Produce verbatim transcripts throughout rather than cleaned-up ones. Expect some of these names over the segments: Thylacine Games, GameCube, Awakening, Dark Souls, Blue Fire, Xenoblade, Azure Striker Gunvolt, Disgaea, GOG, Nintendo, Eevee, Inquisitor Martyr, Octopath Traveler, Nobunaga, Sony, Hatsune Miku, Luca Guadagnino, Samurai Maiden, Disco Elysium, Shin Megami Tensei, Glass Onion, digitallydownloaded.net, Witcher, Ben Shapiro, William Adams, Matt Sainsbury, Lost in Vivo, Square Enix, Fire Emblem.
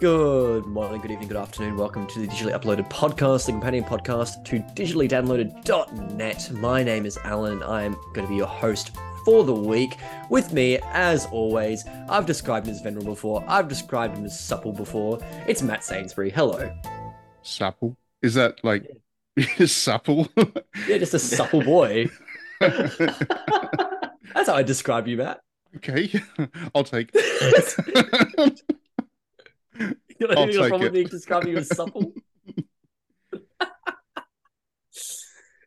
Good morning, good evening, good afternoon. Welcome to the Digitally Uploaded Podcast, the companion podcast to digitally downloaded dot net. My name is Alan. I am going to be your host for the week. With me, as always, I've described him as venerable before. I've described him as supple before. It's Matt Sainsbury. Hello. Supple? Is that like supple? Yeah, just a supple boy. That's how I describe you, Matt. Okay, I'll take it. You know, I'll you're probably describing you as supple.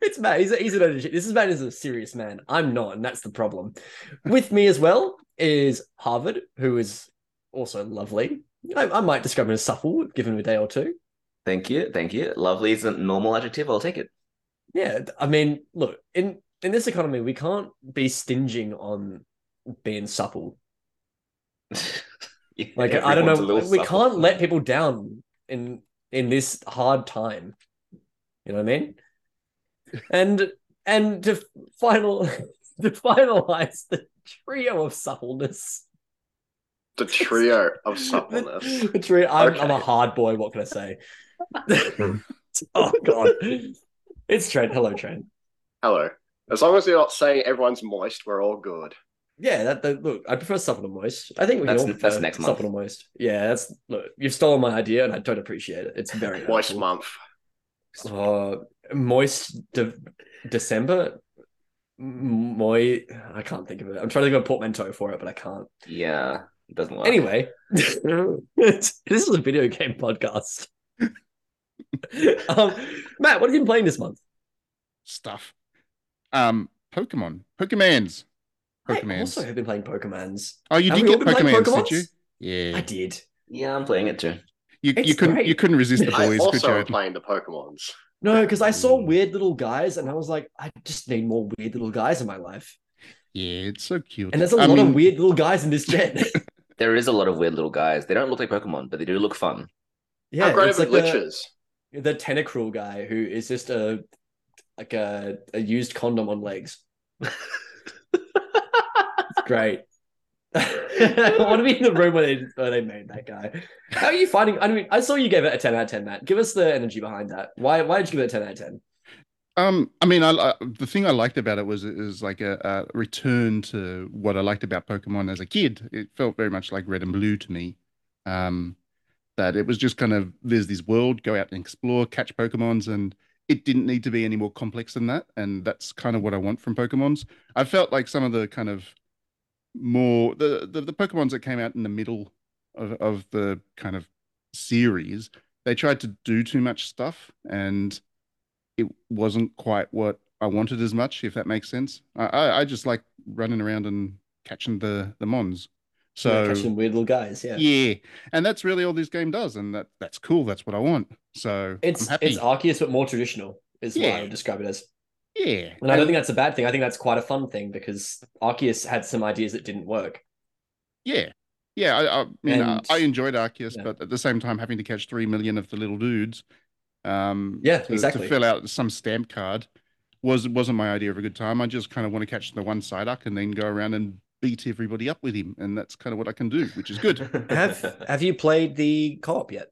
It's Matt. He's, a, he's an energy. This is Matt is a serious man. I'm not, and that's the problem. With me as well is Harvard, who is also lovely. I, I might describe him as supple, given him a day or two. Thank you, thank you. Lovely is a normal adjective. I'll take it. Yeah, I mean, look, in in this economy, we can't be stinging on being supple. Like, Everyone's I don't know, we supple. Can't let people down in in this hard time. You know what I mean? And and to final to finalize the trio of suppleness. The trio of suppleness. The, the trio. I'm, okay. I'm a hard boy. What can I say? Oh God! It's Trent. Hello, Trent. Hello. As long as you're not saying everyone's moist, we're all good. Yeah, that, that look. I prefer supple to moist. I think we that's, can all prefer that's next month. Supple to moist. Yeah, that's look. You've stolen my idea, and I don't appreciate it. It's very moist month. Uh, moist de- December. Moi. I can't think of it. I'm trying to think of a portmanteau for it, but I can't. Yeah, it doesn't work. Anyway, this is a video game podcast. um, Matt, what have you been playing this month? Stuff. Um, Pokemon. Pokemans. Pokemans. I also have been playing Pokemans. Oh, you did get Pokemans, Pokemans, did you? Yeah, I did. Yeah, I'm playing it too. You it's you couldn't great. you couldn't resist the boys. I also playing the Pokemons. No, because I saw weird little guys, and I was like, I just need more weird little guys in my life. Yeah, it's so cute. And there's a I lot mean... of weird little guys in this gen. There is a lot of weird little guys. They don't look like Pokemon, but they do look fun. Yeah, How great it's like glitches. The, the Tentacruel guy who is just a like a, a used condom on legs. Great. I want to be in the room where they, where they made that guy. How are you finding? I mean, I saw you gave it a ten out of ten, Matt. Give us the energy behind that. Why? Why did you give it a ten out of ten? Um, I mean, I, I the thing I liked about it was it was like a, a return to what I liked about Pokemon as a kid. It felt very much like Red and Blue to me. Um, that it was just kind of there's this world, go out and explore, catch Pokemons, and it didn't need to be any more complex than that. And that's kind of what I want from Pokemons. I felt like some of the kind of more the, the the Pokemons that came out in the middle of, of the kind of series, they tried to do too much stuff and it wasn't quite what I wanted as much, if that makes sense. I I, I just like running around and catching the the mons, so yeah, catching weird little guys. Yeah, yeah, and that's really all this game does, and that that's cool. That's what I want. So it's I'm happy. It's Arceus but more traditional is yeah. what I would describe it as. Yeah. And I don't think that's a bad thing. I think that's quite a fun thing because Arceus had some ideas that didn't work. Yeah. Yeah. I, I mean, and, I enjoyed Arceus, yeah. but at the same time, having to catch three million of the little dudes um, yeah, to, exactly. to fill out some stamp card was, wasn't my idea of a good time. I just kind of want to catch the one Psyduck and then go around and beat everybody up with him. And that's kind of what I can do, which is good. have Have you played the co-op yet?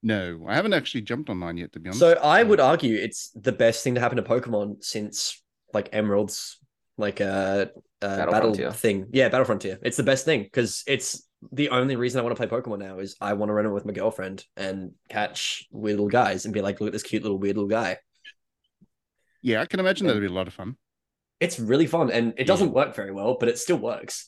No, I haven't actually jumped online yet, to be honest. So I would argue it's the best thing to happen to Pokemon since like Emerald's like a uh, uh, battle, battle Frontier. thing. Yeah, Battle Frontier. It's the best thing because it's the only reason I want to play Pokemon now is I want to run it with my girlfriend and catch weird little guys and be like, look at this cute little weird little guy. Yeah, I can imagine yeah. that'd be a lot of fun. It's really fun, and it doesn't yeah. work very well, but it still works.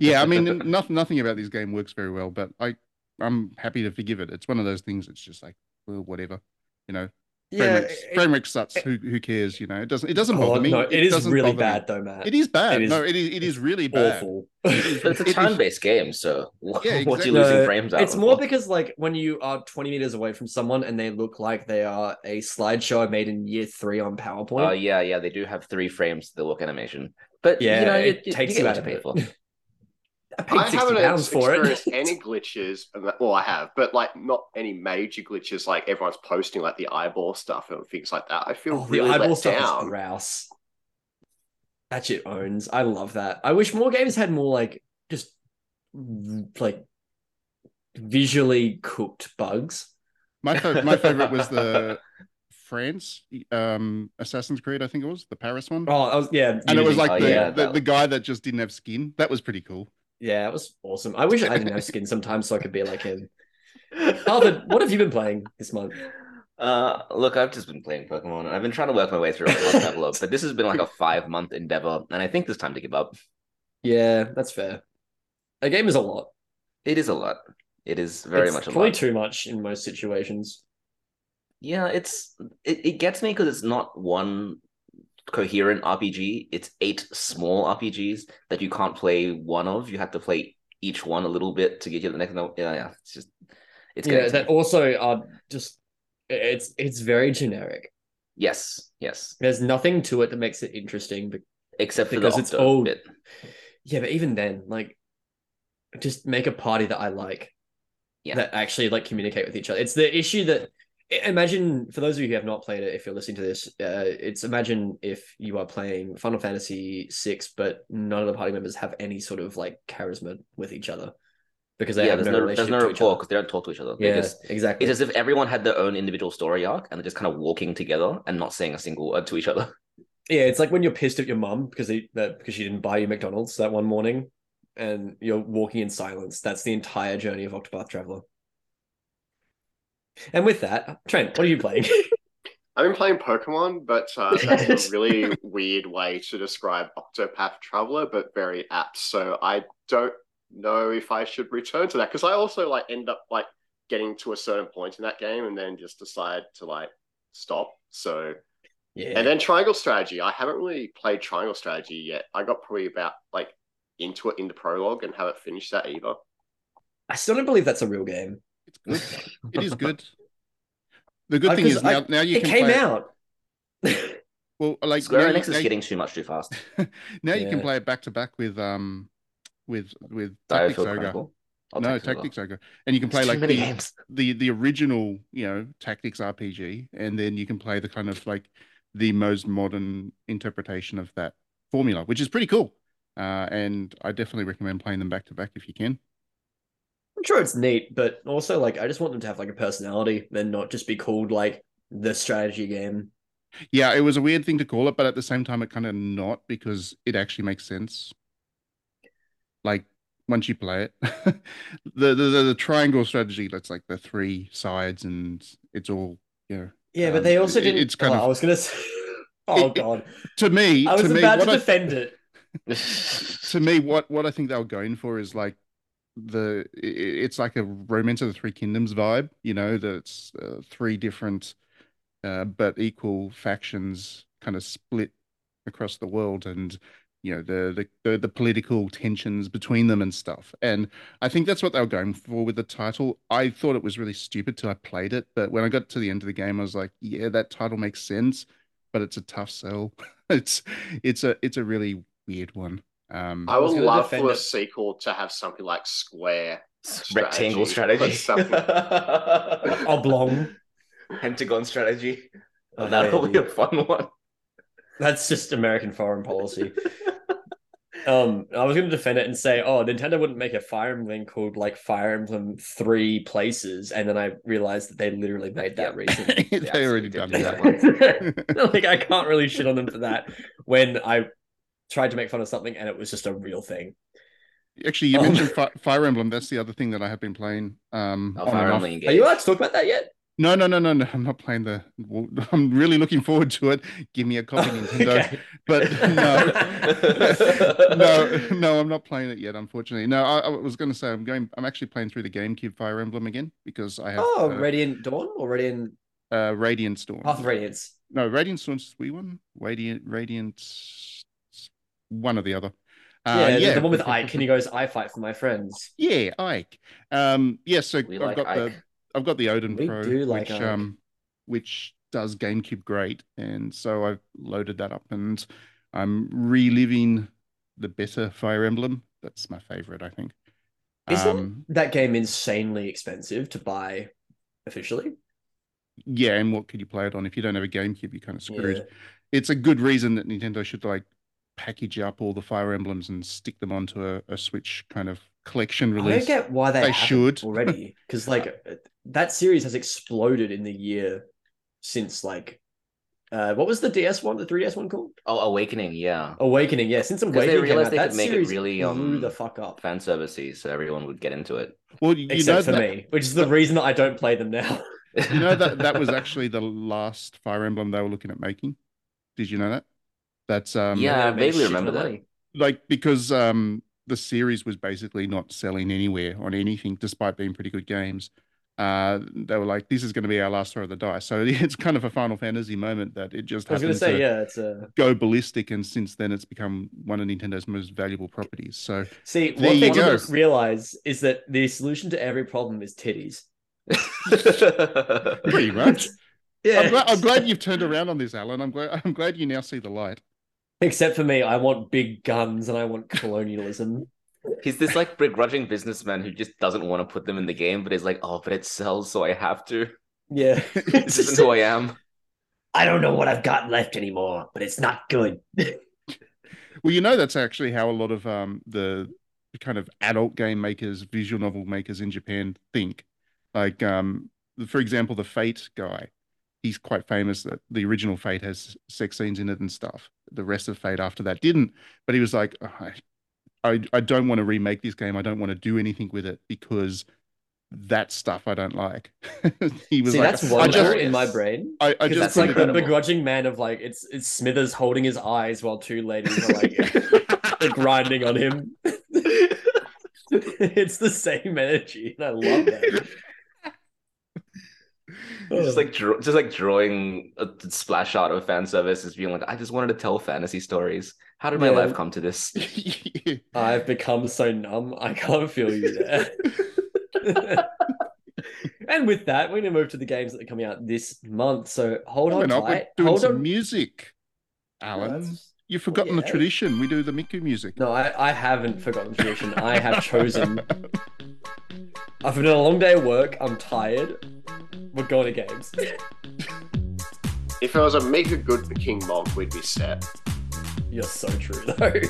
Yeah, I mean, nothing, nothing about this game works very well, but I. I'm happy to forgive it. It's one of those things. It's just like, well, whatever, you know. Yeah, frame rate sucks. Who who cares? You know, it doesn't. It doesn't bother oh, me. No, it, it is really bad, me. though, Matt. It is bad. It is, no, it is. It is really bad. Awful. It is, but it's a time-based game, so what, yeah, exactly. what are you losing no, frames out? It's more for? Because like when you are twenty meters away from someone and they look like they are a slideshow I made in year three on PowerPoint. Oh uh, yeah, yeah. They do have three frames to the walk animation, but yeah, you know, it, it takes you out of it. People. I, I haven't ex- for experienced it. any glitches. Well, I have, but like not any major glitches. Like everyone's posting like the eyeball stuff and things like that. I feel oh, really the eyeball let stuff down. Is grouse. That shit owns. I love that. I wish more games had more like just like visually cooked bugs. My fa- my favorite was the France um, Assassin's Creed, I think it was the Paris one. Oh, I was, yeah, and it was like oh, the, yeah, the, was... the guy that just didn't have skin. That was pretty cool. Yeah, it was awesome. I wish I didn't have skin sometimes so I could be like him. Harvard, what have you been playing this month? Uh, look, I've just been playing Pokemon, and I've been trying to work my way through all the catalog, but this has been like a five-month endeavor, and I think there's time to give up. Yeah, that's fair. A game is a lot. It is a lot. It is very it's much a lot. It's probably too much in most situations. Yeah, it's it, it gets me because it's not one coherent R P G. It's eight small R P Gs that you can't play one of. You have to play each one a little bit to get you the next one. Yeah, yeah. It's just it's yeah. That also are just. It's it's very generic. Yes, yes. There's nothing to it that makes it interesting, but except for because the it's all bit. Yeah, but even then, like, just make a party that I like. Yeah. That actually like communicate with each other. It's the issue that imagine for those of you who have not played it. If you're listening to this, uh, it's imagine if you are playing Final Fantasy six, but none of the party members have any sort of like charisma with each other. Because they yeah, have there's no, no there's no rapport because they don't talk to each other. Yeah, just, exactly. It's as if everyone had their own individual story arc and they're just kind of walking together and not saying a single word to each other. Yeah, it's like when you're pissed at your mum because they, that, because she didn't buy you McDonald's that one morning and you're walking in silence. That's the entire journey of Octopath Traveler. And with that, Trent, what are you playing? I've been playing Pokemon, but uh, that's a really weird way to describe Octopath Traveler, but very apt. So I don't know if I should return to that because I also like end up like getting to a certain point in that game and then just decide to like stop. So yeah. And then Triangle Strategy. I haven't really played Triangle Strategy yet. I got probably about like into it in the prologue and haven't finished that either. I still don't believe that's a real game. It's good. It is good. The good I, thing is now, I, now you it can came play out. It. Well, like Square Enix is getting too much too fast. Now yeah. You can play it back to back with um. With with Tactics Ogre, no Tactics Ogre, and you can play like the, the the original you know Tactics R P G, and then you can play the kind of like the most modern interpretation of that formula, which is pretty cool. Uh, and I definitely recommend playing them back to back if you can. I'm sure it's neat, but also like I just want them to have like a personality, and not just be called like the strategy game. Yeah, it was a weird thing to call it, but at the same time, it kind of not because it actually makes sense. Like once you play it, the, the the triangle strategy. That's like the three sides, and it's all you know. Yeah, um, but they also it, didn't. It's kind oh, of. I was gonna. Say... Oh it, god. To me, I was to about me, to defend I... it. To me, what what I think they were going for is like the. It, it's like a Romance of the Three Kingdoms vibe. You know, that's uh, three different, uh, but equal factions kind of split across the world and. You know, the, the the political tensions between them and stuff. And I think that's what they were going for with the title. I thought it was really stupid till I played it. But when I got to the end of the game, I was like, yeah, that title makes sense, but it's a tough sell. it's it's a it's a really weird one. Um, I would I love for it. a sequel to have something like Square Rectangle Strategy. strategy. Oblong. Pentagon Strategy. Oh, oh, that'll be a fun one. That's just American foreign policy. um, I was going to defend it and say, oh, Nintendo wouldn't make a Fire Emblem called like Fire Emblem Three Places, and then I realized that they literally made that yeah. recently. they yeah, already done that. One. Like I can't really shit on them for that. When I tried to make fun of something, and it was just a real thing. Actually, you um, mentioned fi- Fire Emblem. That's the other thing that I have been playing. Um, oh, Fire Emblem. Are you allowed to talk about that yet? No, no, no, no, no. I'm not playing the... I'm really looking forward to it. Give me a copy, Nintendo. Okay. But no. no, no, I'm not playing it yet, unfortunately. No, I, I was going to say, I'm going. I'm actually playing through the GameCube Fire Emblem again, because I have... Oh, uh, Radiant Dawn or Radiant... Uh, Radiant Storm. Path of Radiance. No, Radiant Storm's the one. Radiant... Radiant... One or the other. Uh, yeah, yeah, the one with Ike, and he goes, I fight for my friends. Yeah, Ike. Um, yeah, so we I've like got Ike. the... I've got the Odin we Pro, do like which, um, which does GameCube great. And so I've loaded that up and I'm reliving the better Fire Emblem. That's my favorite, I think. Isn't um, that game insanely expensive to buy officially? Yeah, and what could you play it on? If you don't have a GameCube, you're kind of screwed. Yeah. It's a good reason that Nintendo should like package up all the Fire Emblems and stick them onto a, a Switch kind of collection release. I don't get why they, they should already, because like that series has exploded in the year since like uh what was the D S one, the three D S one called? Oh, Awakening, yeah. Awakening, yeah. Since Awakening, they realized came out, they could make it really um the fuck up fan servicey, so everyone would get into it. Well, you, except you know, for that, me, which is the reason that I don't play them now. You know that that was actually the last Fire Emblem they were looking at making. Did you know that? That's um yeah, I vaguely remember that. Like because um the series was basically not selling anywhere on anything, despite being pretty good games. Uh, they were like, this is going to be our last throw of the dice. So it's kind of a Final Fantasy moment that it just happened I was going to say, yeah, it's a... go ballistic. And since then, it's become one of Nintendo's most valuable properties. So see, there one thing you go. Realize is that the solution to every problem is titties. Pretty much. Yeah. I'm glad, I'm glad you've turned around on this, Alan. I'm glad, I'm glad you now see the light. Except for me, I want big guns and I want colonialism. He's this like begrudging businessman who just doesn't want to put them in the game, but is like, oh, but it sells, so I have to. Yeah. This isn't who I am. I don't know what I've got left anymore, but it's not good. Well, you know, that's actually how a lot of um, the kind of adult game makers, visual novel makers in Japan think. Like, um, for example, the Fate guy. He's quite famous that the original Fate has sex scenes in it and stuff. The rest of Fate after that didn't. But he was like, oh, I, I, I don't want to remake this game. I don't want to do anything with it because that stuff I don't like. He was See, like, that's one just, in my brain. I, I just that's like the begrudging man of like, it's, it's Smithers holding his eyes while two ladies are like grinding on him. It's the same energy. And I love that. He's just like draw, just like drawing a splash out of fan service is being like, I just wanted to tell fantasy stories. How did my yeah. life come to this? I've become so numb, I can't feel you there. And with that, we're gonna move to the games that are coming out this month. So hold on tight. We're doing hold some on. music, Alan. What? You've forgotten yeah. the tradition. We do the Miku music. No, I, I haven't forgotten the tradition. I have chosen. I've been on a long day of work. I'm tired. We're going to games. If I was a mega good for King Mob, we'd be set. You're so true, though.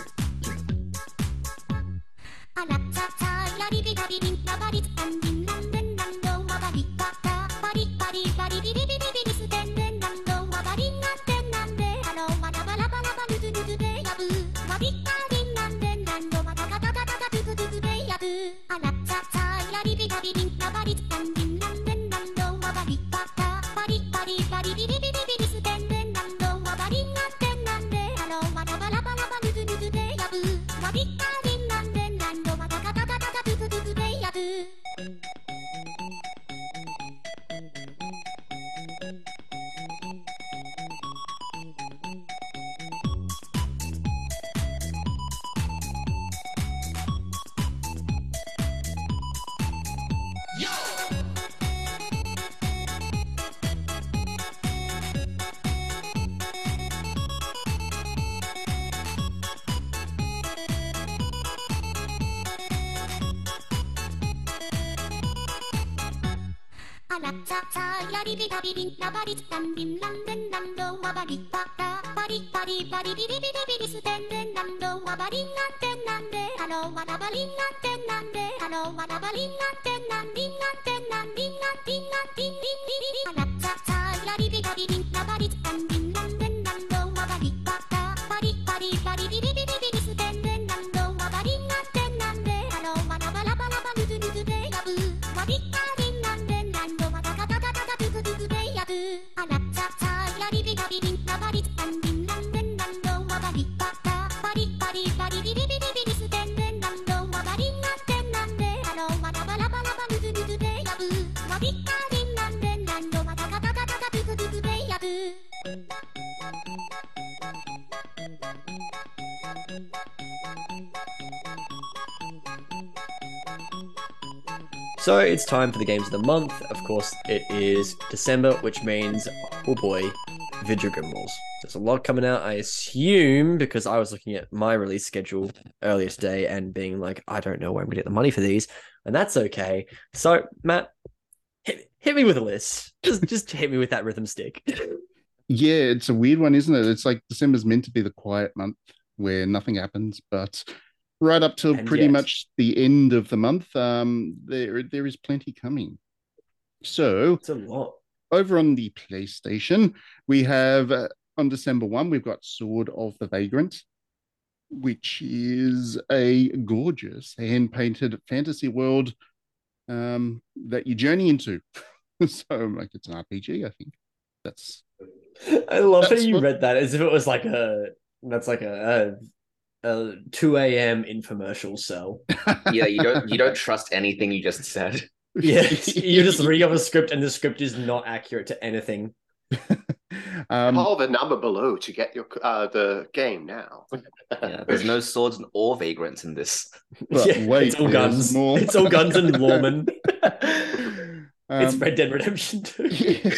So it's time for the games of the month. Of course, it is December, which means, oh boy, video game rules. There's a lot coming out, I assume, because I was looking at my release schedule earlier today and being like, I don't know where I'm going to get the money for these, and that's okay. So, Matt, hit, hit me with a list. Just, just hit me with that rhythm stick. Yeah, it's a weird one, isn't it? It's like December's meant to be the quiet month. where nothing happens, but right up till and pretty yet. much the end of the month, um, there there is plenty coming. So it's a lot. Over on the PlayStation, we have uh, on December first, we've got Sword of the Vagrant, which is a gorgeous hand-painted fantasy world um, that you journey into. So, like, it's an R P G, I think. That's. I love that you what... read that as if it was like a. That's like a. a... a two a.m. infomercial cell. Yeah, you don't you don't trust anything you just said. Yeah, you just read off a script and the script is not accurate to anything. Um, Call the number below to get your uh, the game now. Yeah, there's no swords or vagrants in this. But yeah, wait, it's all guns. More. It's all guns and lawmen. Um, it's Red Dead Redemption two. Yeah.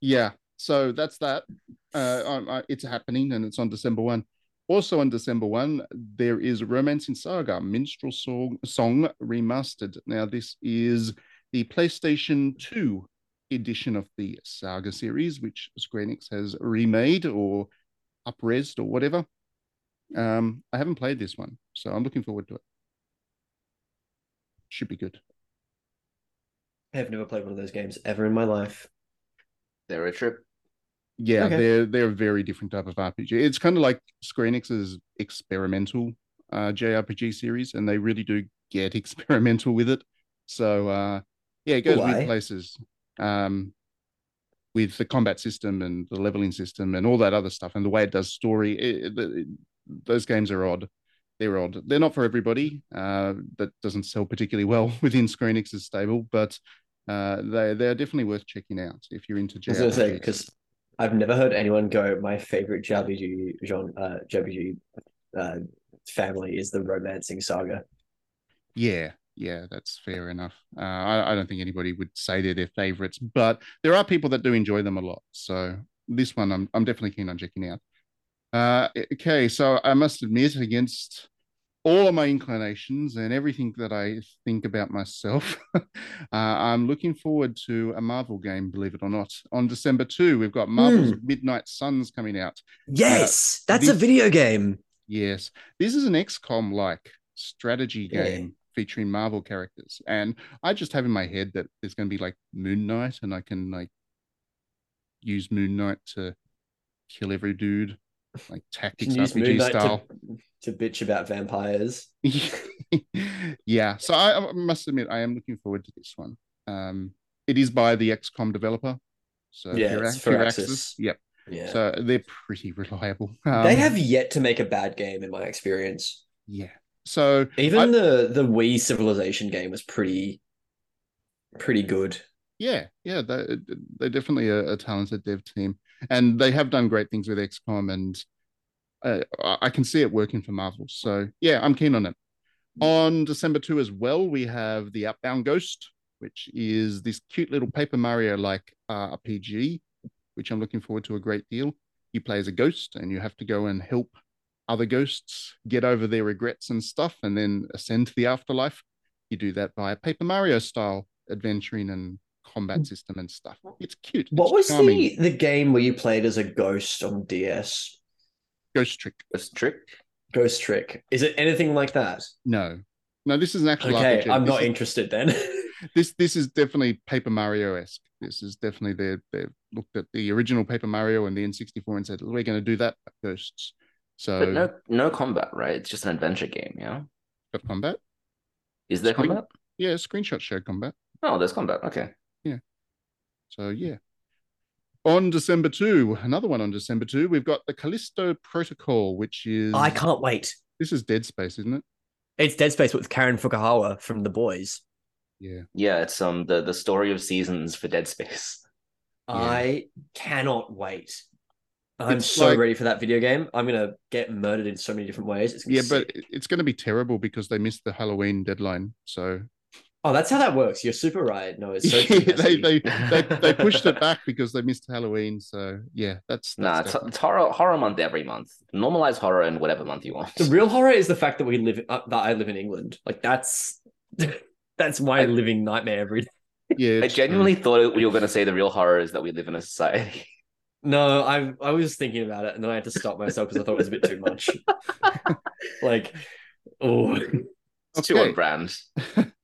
Yeah, so that's that. Uh, it's happening and it's on December first. Also on December first, there is Romancing Saga, Minstrel Song, Song Remastered. Now, this is the PlayStation two edition of the Saga series, which Square Enix has remade or up-resed or whatever. Um, I haven't played this one, so I'm looking forward to it. Should be good. I have never played one of those games ever in my life. They're a trip. Yeah, okay. they're they're a very different type of R P G. It's kind of like Square Enix's experimental uh, J R P G series, and they really do get experimental with it. So uh, yeah, it goes Why? weird places um, with the combat system and the leveling system and all that other stuff, and the way it does story. It, it, those games are odd. They're odd. They're not for everybody. Uh, that doesn't sell particularly well within Square Enix's stable, but uh, they they're definitely worth checking out if you're into J R P Gs. Because I've never heard anyone go, my favorite J R P G genre, uh, J R P G uh, family is the Romancing Saga. Yeah, yeah, that's fair enough. Uh, I, I don't think anybody would say they're their favorites, but there are people that do enjoy them a lot. So this one I'm I'm definitely keen on checking out. Uh, okay, so I must admit, against all of my inclinations and everything that I think about myself, uh, I'm looking forward to a Marvel game, believe it or not. On December second, we've got Marvel's mm. Midnight Suns coming out. Yes, uh, that's this, a video game. Yes. This is an X COM-like strategy game yeah. featuring Marvel characters. And I just have in my head that there's going to be like Moon Knight, and I can like use Moon Knight to kill every dude. Like tactics R P G style to, to bitch about vampires. Yeah, so I, I must admit I am looking forward to this one. Um, it is by the X COM developer, so yeah, Firaxis. Yep. Yeah, so they're pretty reliable. Um, they have yet to make a bad game in my experience. Yeah, so even I, the the Wii Civilization game was pretty, pretty good. Yeah, yeah, they they're definitely a, a talented dev team. And they have done great things with X COM, and uh, I can see it working for Marvel. So, yeah, I'm keen on it. On December second as well, we have The Outbound Ghost, which is this cute little Paper Mario-like uh, R P G, which I'm looking forward to a great deal. You play as a ghost, and you have to go and help other ghosts get over their regrets and stuff, and then ascend to the afterlife. You do that by Paper Mario-style adventuring and combat system and stuff. It's cute. What it's was the, the game where you played as a ghost on D S? Ghost Trick. Ghost Trick? Ghost Trick. Is it anything like that? No. No, this is an actual okay, R P G. I'm this not is, interested then. this this is definitely Paper Mario-esque. This is definitely their, they've looked at the original Paper Mario and the N sixty-four and said, we're going to do that, ghosts. So but no, no combat, right? It's just an adventure game, yeah? Got combat? Is there Screen- combat? Yeah, screenshot showed combat. Oh, there's combat. Okay. Yeah. So, yeah. On December second, another one on December second, we've got the Callisto Protocol, which is... I can't wait. This is Dead Space, isn't it? It's Dead Space with Karen Fukuhawa from The Boys. Yeah. Yeah, it's um the, the story of seasons for Dead Space. Yeah. I cannot wait. I'm it's so like... ready for that video game. I'm going to get murdered in so many different ways. It's yeah, but sick. It's going to be terrible because they missed the Halloween deadline, so... Oh, that's how that works. You're super right. No, it's so yeah, they, they they they pushed it back because they missed Halloween. So yeah, that's, that's nah. It's, it's horror horror month every month. Normalize horror in whatever month you want. The real horror is the fact that we live uh, that I live in England. Like that's that's my I, living nightmare every day. Yeah, I genuinely um, thought you were going to say the real horror is that we live in a society. No, I I was thinking about it and then I had to stop myself because I thought it was a bit too much. Like, oh, it's okay. Too on brand.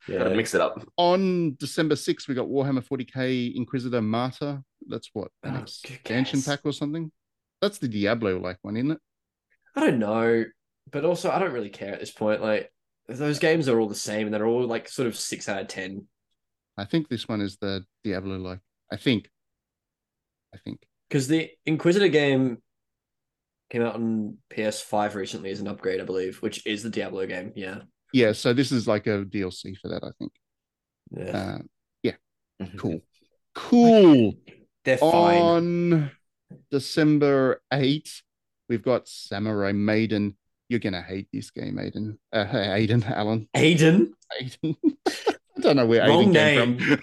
Yeah. Mix it up. On December sixth, we got Warhammer forty K Inquisitor Martyr. That's what, an oh, expansion pack or something? That's the Diablo-like one, isn't it? I don't know. But also, I don't really care at this point. Like, those games are all the same and they're all like sort of six out of ten. I think this one is the Diablo-like. I think. I think. Because the Inquisitor game came out on P S five recently as an upgrade, I believe, which is the Diablo game, yeah. Yeah, so this is like a D L C for that, I think. Yeah. Uh, yeah. Cool. Cool. They're fine. On December eighth, we've got Samurai Maiden. You're going to hate this game, Aiden. Uh, hey, Aiden, Alan. Aiden? Aiden. I don't know where Wrong Aiden came name. From.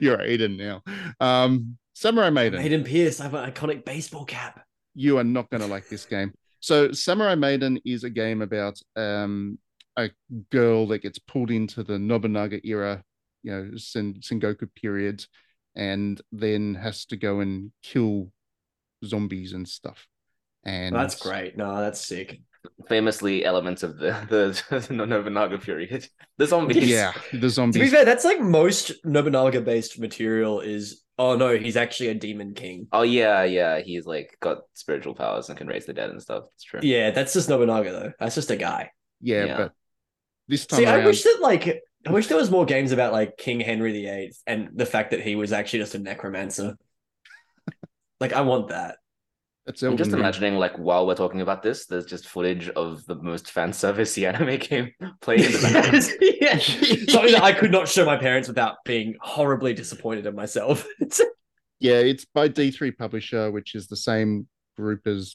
You're Aiden now. Um, Samurai Maiden. Aiden Pierce, I have an iconic baseball cap. You are not going to like this game. So Samurai Maiden is a game about um, a girl that gets pulled into the Nobunaga era, you know, Sen- Sengoku period, and then has to go and kill zombies and stuff. And oh, that's great. No, that's sick. Famously, elements of the the Nobunaga period, the zombies. Yeah, the zombies. To be fair, that's like most Nobunaga-based material is. Oh no, he's actually a demon king. Oh yeah, yeah. He's like got spiritual powers and can raise the dead and stuff. It's true. Yeah, that's just Nobunaga though. That's just a guy. Yeah, yeah. But this time. See, around... I wish that like I wish there was more games about like King Henry the eighth and the fact that he was actually just a necromancer. Like I want that. That's I'm just imagining, like, while we're talking about this, there's just footage of the most fan service-y anime game playing in the background. Yeah. Something that I could not show my parents without being horribly disappointed in myself. Yeah, it's by D three Publisher, which is the same group as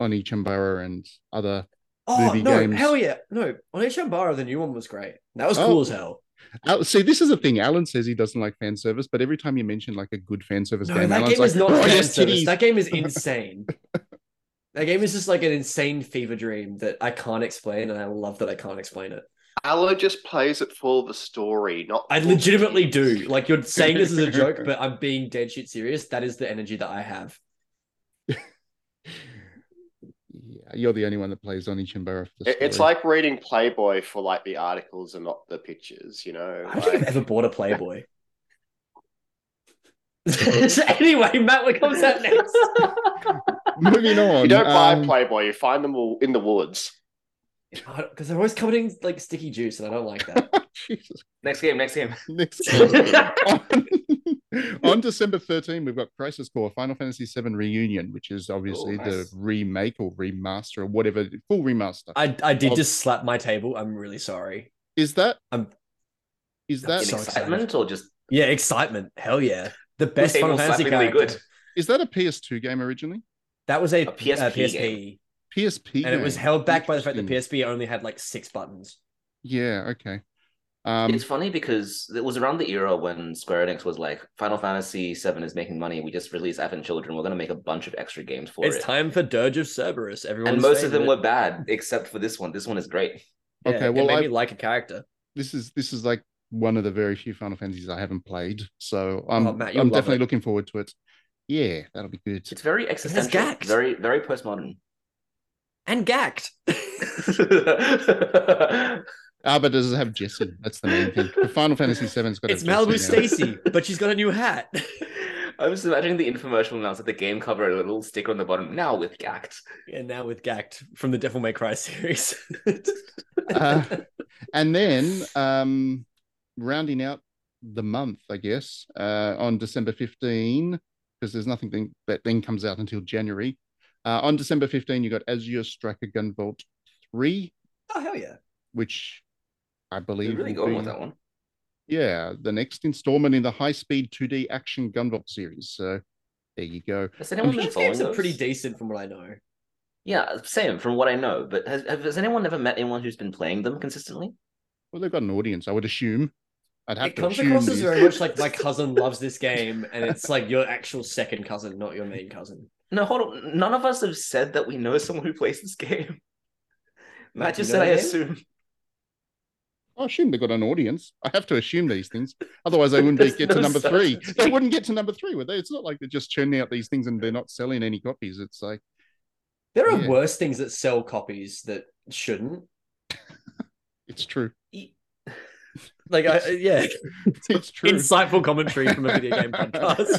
Oni Chambara and other oh, movie no, games. Oh, no, hell yeah. No, Oni Chambara, the new one was great. That was cool oh. as hell. Al, see, this is the thing. Alan says he doesn't like fan service, but every time you mention like a good fan service no, game, that Alan's game is like, not oh, fan yes, service. Titties. That game is insane. That game is just like an insane fever dream that I can't explain, and I love that I can't explain it. Alan just plays it for the story, not. I legitimately do. Like you're saying this is a joke, but I'm being dead shit serious. That is the energy that I have. You're the only one that plays Oni Chambara. It's like reading Playboy for like the articles and not the pictures, you know. I don't like... think I've ever bought a Playboy. Anyway, Matt, what comes out next? Moving on. You don't buy um... Playboy; you find them all in the woods. Because they're always covered in like sticky juice, and I don't like that. Jesus. Next game. Next game. Next game. on, on December thirteenth, we've got Crisis Core, Final Fantasy seven Reunion, which is obviously oh, nice. the remake or remaster or whatever, full remaster. I I did of... just slap my table. I'm really sorry. Is that? I'm. Is that so excitement excited. Or just? Yeah, excitement. Hell yeah! The best Final Fantasy character. Really good. Is that a P S two game originally? That was a, a P S P. Uh, P S P. Game. P S P, and game. It was held back by the fact that P S P only had like six buttons. Yeah, okay. Um, it's funny because it was around the era when Square Enix was like, Final Fantasy seven is making money. We just released Advent Children. We're going to make a bunch of extra games for it's it. It's time for Dirge of Cerberus. Everyone, and most of them it. were bad except for this one. This one is great. Yeah, okay, well, it made I've, me like a character. This is this is like one of the very few Final Fantasies I haven't played, so I'm oh, Matt, I'm definitely it. looking forward to it. Yeah, that'll be good. It's very existential. It very very postmodern. And G A C T. Ah, but does it have Jessie? That's the main thing. The Final Fantasy seven's got it's Malibu Stacy, but she's got a new hat. I was imagining the infomercial announced at the game cover and a little sticker on the bottom. Now with G A C T. Yeah, now with G A C T from the Devil May Cry series. uh, and then um, rounding out the month, I guess, uh, on December fifteenth, because there's nothing that then comes out until January. Uh, on December fifteenth, you got Azure Striker Gunvolt three. Oh, hell yeah. Which I believe... You're really going with that one. Yeah, the next installment in the high-speed two D action Gunvolt series. So there you go. Has anyone been following those? Those games are pretty decent from what I know. Yeah, same from what I know. But has, has anyone ever met anyone who's been playing them consistently? Well, they've got an audience, I would assume. I'd have it to comes across as very much like my cousin loves this game, and it's like your actual second cousin, not your main cousin. No, hold on. None of us have said that we know someone who plays this game. Matt just said, I assume. I assume they've got an audience. I have to assume these things. Otherwise, they wouldn't get no to number three. They wouldn't get to number three, would they? It's not like they're just churning out these things and they're not selling any copies. It's like... There are yeah. worse things that sell copies that shouldn't. It's true. Like, I, yeah. It's true. Insightful commentary from a video game podcast.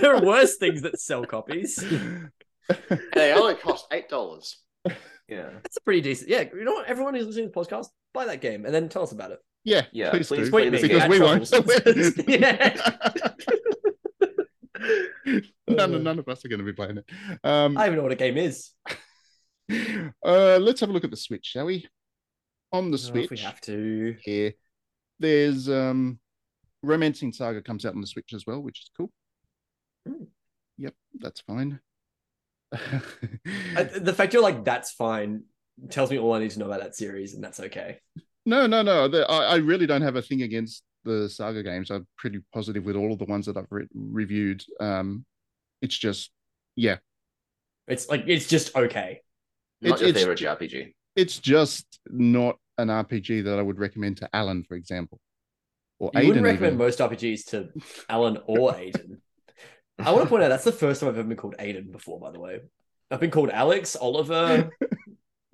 There are worse things that sell copies. They only cost eight dollars. Yeah. That's a pretty decent... Yeah, you know what? Everyone who's listening to the podcast, buy that game and then tell us about it. Yeah, yeah. Please, please, please, please because we won't. none, none of us are going to be playing it. Um, I don't even know what a game is. Uh, let's have a look at the Switch, shall we? On the Switch, if we have to. Yeah, there's um, Romancing Saga comes out on the Switch as well, which is cool. Mm. Yep, that's fine. I, the fact you're like, that's fine, tells me all I need to know about that series, and that's okay. No, no, no. The, I, I really don't have a thing against the Saga games. I'm pretty positive with all of the ones that I've re- reviewed. Um, it's just, yeah. It's like, it's just okay. Not your favorite J R P G. It's just not an R P G that I would recommend to Alan, for example. Or you Aiden wouldn't recommend even. Most R P Gs to Alan or Aiden. I want to point out, that's the first time I've ever been called Aiden before, by the way. I've been called Alex, Oliver...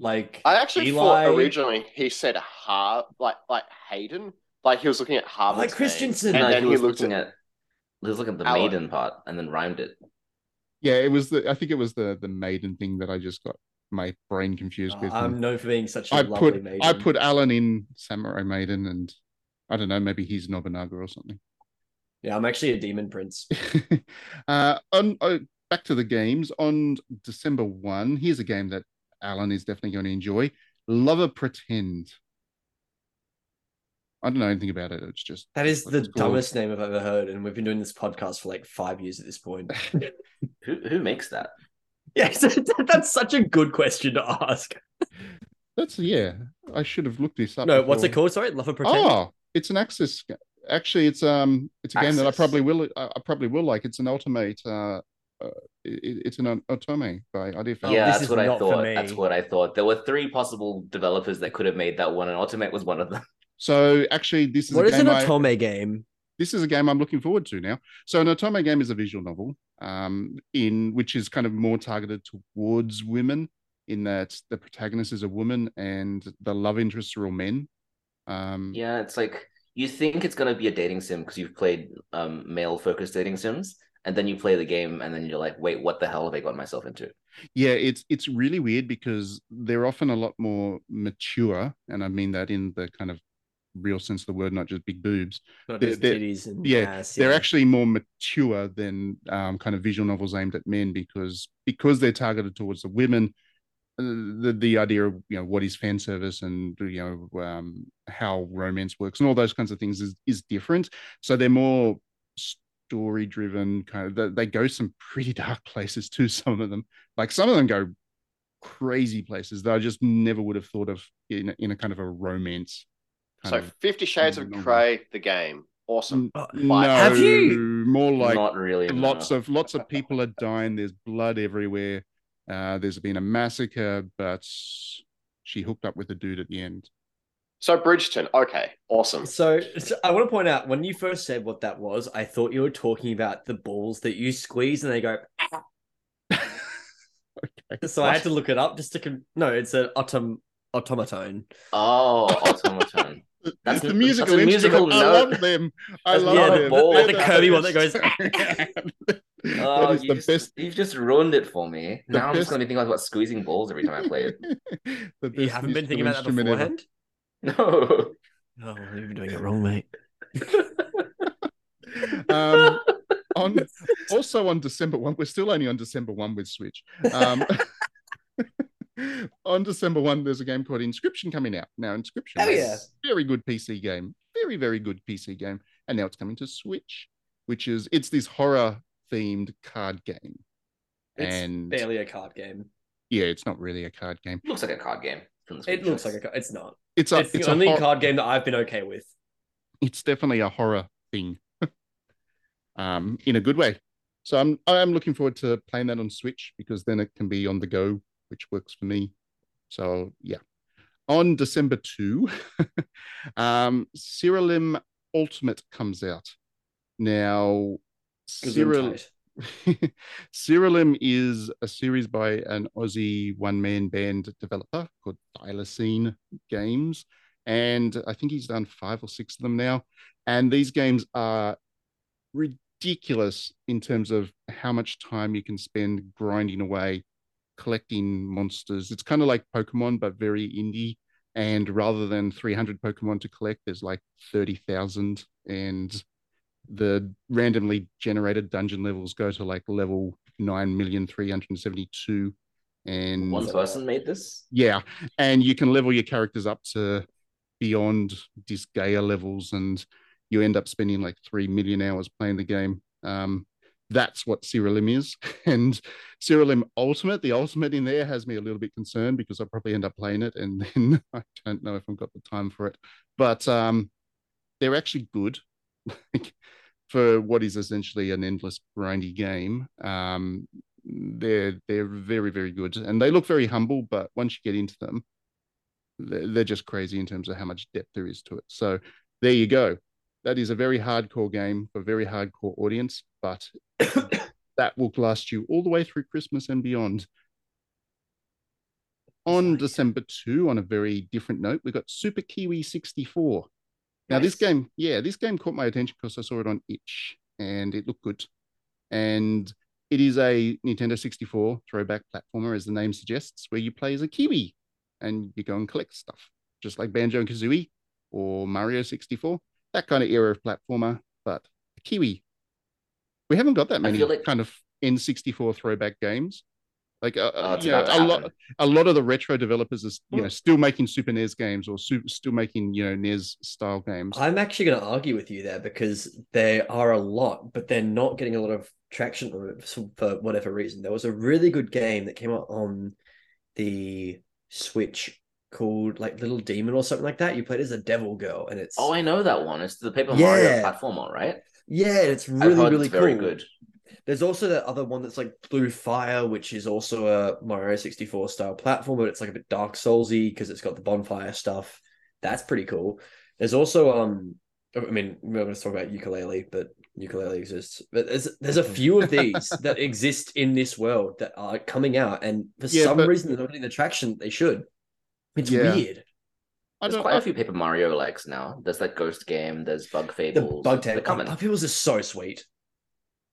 Like I actually Eli. Thought originally he said Har like like Hayden, like he was looking at Harvard, like Christensen, and, and then he, he looked at it. He was looking at the Alan. Maiden part and then rhymed it. Yeah, it was the I think it was the the Maiden thing that I just got my brain confused oh, with. I'm and known for being such a I lovely put, Maiden. I put Alan in Samurai Maiden, and I don't know, maybe he's Nobunaga or something. Yeah, I'm actually a demon prince. uh, on oh, back to the games on December first. Here's a game that Alan is definitely going to enjoy. Lover Pretend. I don't know anything about it. It's just that is the dumbest name I've ever heard, and we've been doing this podcast for like five years at this point. who who makes that? Yes, that's such a good question to ask. That's yeah. I should have looked this up. No, before. What's it called? Sorry, Lover Pretend. Oh, it's an Axis. Actually, it's um, it's a Axis. Game that I probably will. I probably will like. It's an Ultimate. Uh, Uh, it, it's an otome by I D F L. Yeah, that's what I thought. That's what I thought. There were three possible developers that could have made that one, and Ultimate was one of them. So actually, this is what a is game an otome I, game? This is a game I'm looking forward to now. So an otome game is a visual novel, um, in which is kind of more targeted towards women, in that the protagonist is a woman and the love interests are all men. Um, yeah, it's like you think it's going to be a dating sim because you've played um, male-focused dating sims. And then you play the game and then you're like, wait, what the hell have I got myself into? Yeah, it's it's really weird because they're often a lot more mature. And I mean that in the kind of real sense of the word, not just big boobs. Not they're, just they're, titties and yeah, ass, yeah, they're actually more mature than um, kind of visual novels aimed at men because because they're targeted towards the women. The, the idea of, you know, what is fan service and, you know, um, how romance works and all those kinds of things is, is different. So they're more... St- story driven kind of, they go some pretty dark places too, some of them, like some of them go crazy places that I just never would have thought of in, in a kind of a romance kind so of Fifty Shades of Grey the game. Awesome. Uh, no, have you more like not really lots no. of lots of people are dying, there's blood everywhere, uh there's been a massacre, but she hooked up with a dude at the end. So Bridgerton, okay, awesome. So, so I want to point out, when you first said what that was, I thought you were talking about the balls that you squeeze and they go. Ah. Okay. So what? I had to look it up just to con- no, it's an autom- automaton. Oh, automaton. That's the musical. That's a musical note. I love them. I love yeah, them. The, ball, the curvy one that goes. Oh, that is you the just, best. You've just ruined it for me. The now best. I'm just going to think about squeezing balls every time I play it. You haven't been thinking about that beforehand. Ever. No, no, you're doing it wrong, mate. um, on also on December one, we're still only on December one with Switch. Um, on December one, there's a game called Inscription coming out. Now, Inscription, oh, yeah. very good P C game, very very good P C game, and now it's coming to Switch, which is it's this horror themed card game. It's and barely a card game. Yeah, it's not really a card game. Looks like a card game. It looks like a. It's not. It's, a, it's, it's the only hor- card game that I've been okay with. It's definitely a horror thing, um, in a good way. So I'm I'm looking forward to playing that on Switch because then it can be on the go, which works for me. So yeah, on December second, um, Cyrilim Ultimate comes out. Now, Cyrilim, Cyrilim is a series by an Aussie one-man band developer called Thylacine Games, and I think he's done five or six of them now. And these games are ridiculous in terms of how much time you can spend grinding away, collecting monsters. It's kind of like Pokemon, but very indie. And rather than three hundred Pokemon to collect, there's like thirty thousand, and the randomly generated dungeon levels go to like level nine million three hundred seventy-two. And one person made this? Yeah. And you can level your characters up to beyond Disgaea levels, and you end up spending like three million hours playing the game. Um, That's what Cyrilim is. And Cyrilim Ultimate, the Ultimate in there has me a little bit concerned because I'll probably end up playing it and then I don't know if I've got the time for it. But um, they're actually good for what is essentially an endless grindy game. Um, they're, they're very, very good. And they look very humble, but once you get into them, they're, they're just crazy in terms of how much depth there is to it. So there you go. That is a very hardcore game for a very hardcore audience, but that will last you all the way through Christmas and beyond. On December second, on a very different note, we've got Super Kiwi sixty-four. Now, nice. this game, yeah, this game caught my attention because I saw it on Itch, and it looked good. And it is a Nintendo sixty-four throwback platformer, as the name suggests, where you play as a kiwi, and you go and collect stuff, just like Banjo-Kazooie or Mario sixty-four. That kind of era of platformer, but a kiwi. We haven't got that many like... kind of N sixty-four throwback games. Like uh, oh, you know, a lot, a lot of the retro developers are you know still making Super N E S games or super, still making you know N E S style games. I'm actually going to argue with you there because there are a lot, but they're not getting a lot of traction for whatever reason. There was a really good game that came out on the Switch called like Little Demon or something like that. You played as a devil girl, and it's oh, I know that one. It's the Paper Mario yeah. platformer, right? Yeah, it's really really it's cool. Very good. There's also that other one that's like Blue Fire, which is also a Mario sixty-four style platformer, but it's like a bit Dark Soulsy because it's got the bonfire stuff. That's pretty cool. There's also um, I mean, we're going to talk about Yooka-Laylee, but Yooka-Laylee exists. But there's there's a few of these that exist in this world that are coming out, and for yeah, some but... reason they're not getting the traction they should. It's yeah. weird. There's quite I, a few Paper Mario likes now. There's that Ghost game. There's Bug Fables. The Bug Fables. Oh, Bug Fables is so sweet.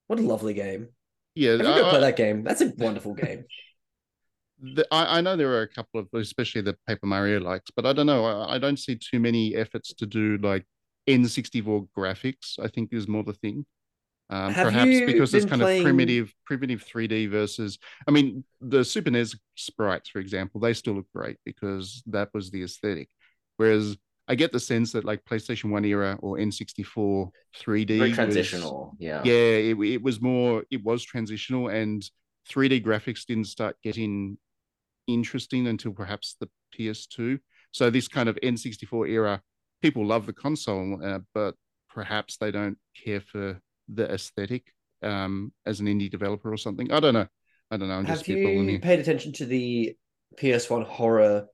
What a lovely game. Yeah, I'm going to play that game. That's a wonderful game. The, I, I know there are a couple of, especially the Paper Mario likes, but I don't know. I, I don't see too many efforts to do like N sixty-four graphics. I think is more the thing. Um, perhaps because it's kind playing... of primitive, primitive three D versus. I mean, the Super N E S sprites, for example, they still look great because that was the aesthetic. Whereas I get the sense that like PlayStation One era or N sixty-four three D very transitional, was, yeah, yeah, it, it was more, it was transitional, and three D graphics didn't start getting interesting until perhaps the P S two. So this kind of N sixty-four era, people love the console, uh, but perhaps they don't care for the aesthetic um as an indie developer or something. I don't know. I don't know. I'm Have just you here. paid attention to the P S one horror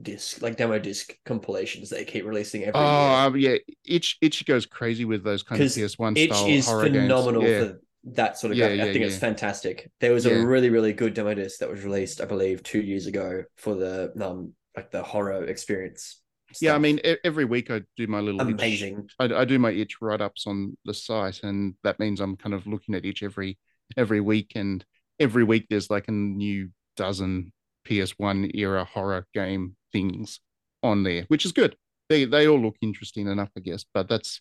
disc, like demo disc compilations they keep releasing every oh, year? Oh, yeah. Itch, Itch goes crazy with those kind of P S one Itch style is horror phenomenal games. Yeah. For that sort of yeah, yeah, I think yeah. it's fantastic. There was yeah. a really, really good demo disc that was released, I believe, two years ago for the um like the horror experience. Stuff. Yeah, I mean, every week I do my little amazing. Itch, I, I do my itch write-ups on the site, and that means I'm kind of looking at itch every every week. And every week there's like a new dozen P S one era horror game things on there, which is good. They they all look interesting enough, I guess. But that's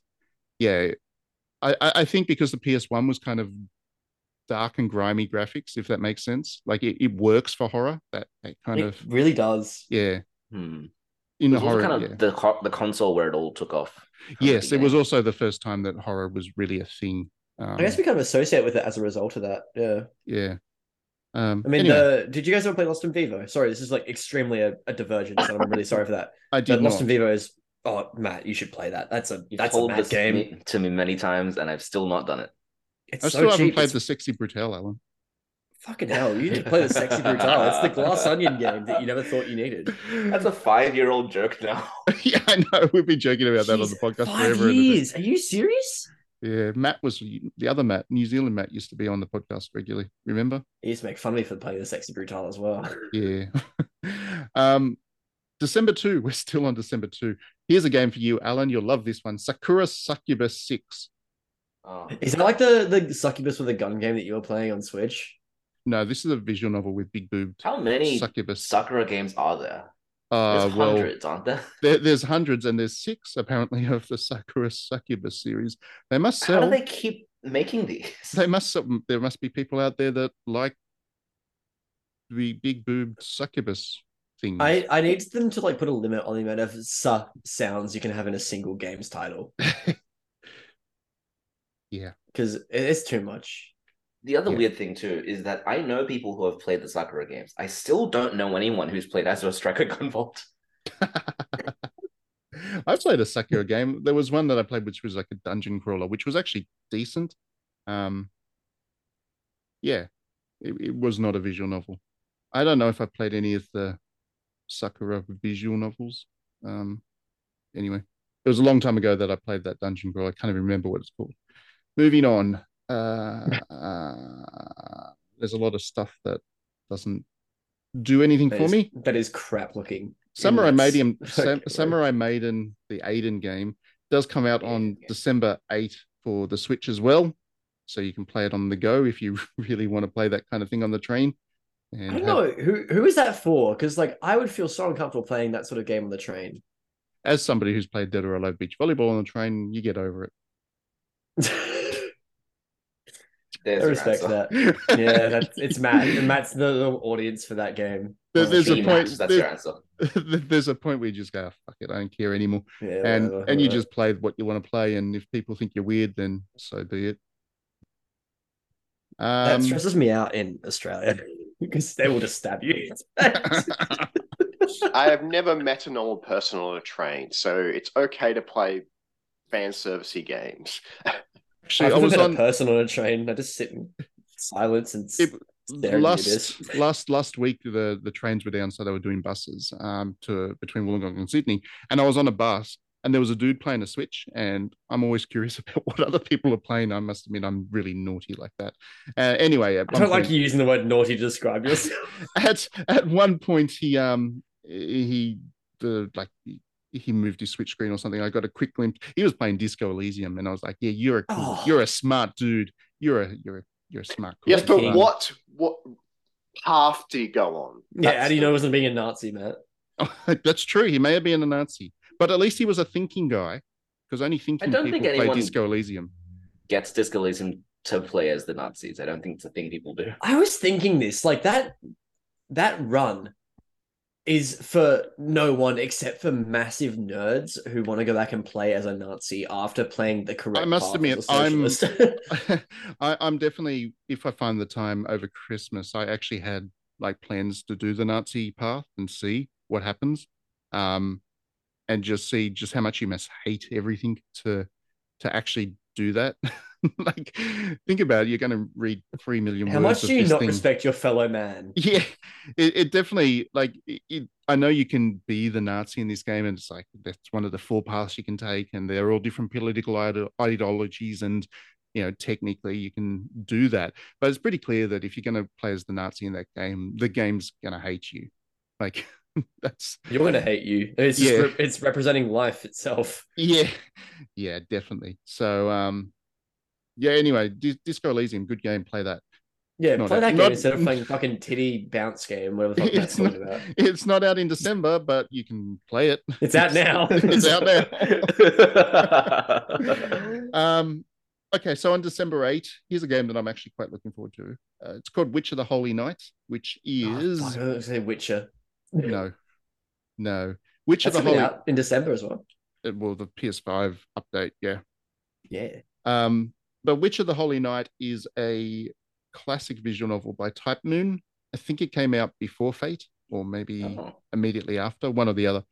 yeah, I I think because the P S one was kind of dark and grimy graphics, if that makes sense. Like it, it works for horror. That that kind it of really does. Yeah. Hmm. In the horror, kind of yeah. the the console where it all took off. Yes, it was also the first time that horror was really a thing. Um, I guess we kind of associate with it as a result of that. Yeah, yeah. Um, I mean, anyway. the, did you guys ever play Lost in Vivo? Sorry, this is like extremely a, a divergence. So I'm really sorry for that. I did. But Lost in Vivo is oh Matt, you should play that. That's a You've that's told a Matt this game me, to me many times, and I've still not done it. It's I so still cheap. haven't played it's... the Sexy Brutale, Alan. Fucking hell, you need to play The Sexy Brutale. It's the glass onion game that you never thought you needed. That's a five-year-old joke now. Yeah, I know. We've been joking about Jeez, that on the podcast five forever. Years. Are you serious? Yeah, Matt was the other Matt, New Zealand Matt, used to be on the podcast regularly. Remember? He used to make fun of me for playing The Sexy Brutale as well. Yeah. um, December second. We're still on December second. Here's a game for you, Alan. You'll love this one. Sakura Succubus six. Oh. Is it like the, the Succubus with a gun game that you were playing on Switch? No, this is a visual novel with big boobed. How many Succubus Sakura games are there? Uh, there's well, hundreds, aren't there? there? There's hundreds, and there's six, apparently, of the Sakura Succubus series. They must sell. How do they keep making these? They must. There must be people out there that like the big boobed Succubus things. I, I need them to like put a limit on the amount of su sounds you can have in a single game's title. Yeah. Because it's too much. The other yeah. weird thing, too, is that I know people who have played the Sakura games. I still don't know anyone who's played Azure Striker Gunvolt. I've played a Sakura game. There was one that I played, which was like a dungeon crawler, which was actually decent. Um, yeah, it, it was not a visual novel. I don't know if I played any of the Sakura visual novels. Um, anyway, it was a long time ago that I played that dungeon crawler. I can't even remember what it's called. Moving on. Uh, uh there's a lot of stuff that doesn't do anything that for is, me that is crap looking. Samurai Maiden, Sam, Samurai Maiden, the Aiden game does come out on yeah. December eighth for the Switch as well, so you can play it on the go if you really want to play that kind of thing on the train. And I don't know who who is that for, because like I would feel so uncomfortable playing that sort of game on the train. As somebody who's played Dead or Alive beach volleyball on the train, you get over it. There's I respect that. Yeah, that's, it's Matt. And Matt's the, the audience for that game. There, there's a point. That's there, your answer. There's a point where you just go, oh, "Fuck it, I don't care anymore," yeah, and whatever, whatever. and you just play what you want to play. And if people think you're weird, then so be it. Um, that stresses me out in Australia because they will just stab you. I have never met a normal person on a train, so it's okay to play fan servicey games. Actually, I was on a person on a train. I just sit in silence and it, last, last last week the the trains were down, so they were doing buses um to between Wollongong and Sydney. And I was on a bus, and there was a dude playing a Switch. And I'm always curious about what other people are playing. I must admit, I'm really naughty like that. Uh, anyway, I don't point, like you using the word naughty to describe yourself. at at one point, he um he the like. he moved his Switch screen or something. I got a quick glimpse. He was playing Disco Elysium, and I was like, "Yeah, you're a cool, oh. you're a smart dude. You're a you're a, you're a smart." Cool yes, but what what path do you go on? That's yeah, how do you know he wasn't being a Nazi, Matt? Oh, that's true. He may have been a Nazi, but at least he was a thinking guy, because only thinking I don't people think play Disco Elysium. Gets Disco Elysium to play as the Nazis. I don't think it's a thing people do. I was thinking this, like that that run. Is for no one except for massive nerds who want to go back and play as a Nazi after playing the correct. I must admit, I'm, I, I'm definitely, if I find the time over Christmas, I actually had like plans to do the Nazi path and see what happens, um, and just see just how much you must hate everything to to actually do that. Like, think about it. You're going to read three million how words. How much do you not thing. respect your fellow man? Yeah, it, it definitely, like, it, it, I know you can be the Nazi in this game, and it's like, that's one of the four paths you can take, and they're all different political ide ideologies, and, you know, technically you can do that. But it's pretty clear that if you're going to play as the Nazi in that game, the game's going to hate you. Like, that's... You're going to hate you. It's, yeah. just re it's representing life itself. Yeah, yeah, definitely. So, um... yeah, anyway, Disco Elysium, good game, play that. Yeah, not play that out. game not... instead of playing fucking titty bounce game, whatever the fuck that's talking about. It's not out in December, but you can play it. It's out now. It's out now. um, okay, so on December eighth, here's a game that I'm actually quite looking forward to. Uh, it's called Witch of the Holy Night, which is... Oh, fuck, I was going to say Witcher. No, no. Witch that's of the Holy... out in December as well. It, well, the P S five update, yeah. Yeah. Um... But Witch of the Holy Night is a classic visual novel by Type Moon. I think it came out before Fate, or maybe uh-huh. immediately after, one or the other.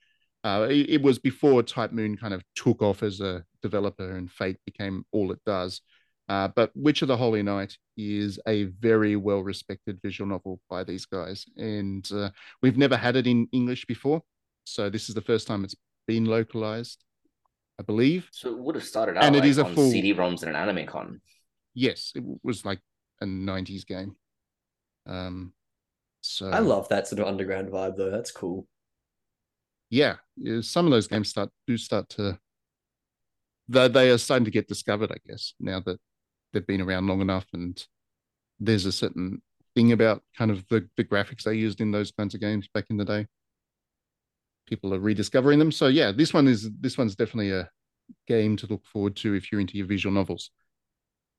Uh, it, it was before Type Moon kind of took off as a developer and Fate became all it does. Uh, but Witch of the Holy Night is a very well-respected visual novel by these guys. And uh, we've never had it in English before. So this is the first time it's been localized, I believe. So it would have started out and like it is on a full... C D ROMs and an anime con. Yes, it was like a nineties game. Um, so I love that sort of underground vibe, though. That's cool. Yeah, some of those games start do start to... Though they are starting to get discovered, I guess, now that they've been around long enough, and there's a certain thing about kind of the, the graphics they used in those kinds of games back in the day. People are rediscovering them. So yeah, this one is this one's definitely a game to look forward to if you're into your visual novels.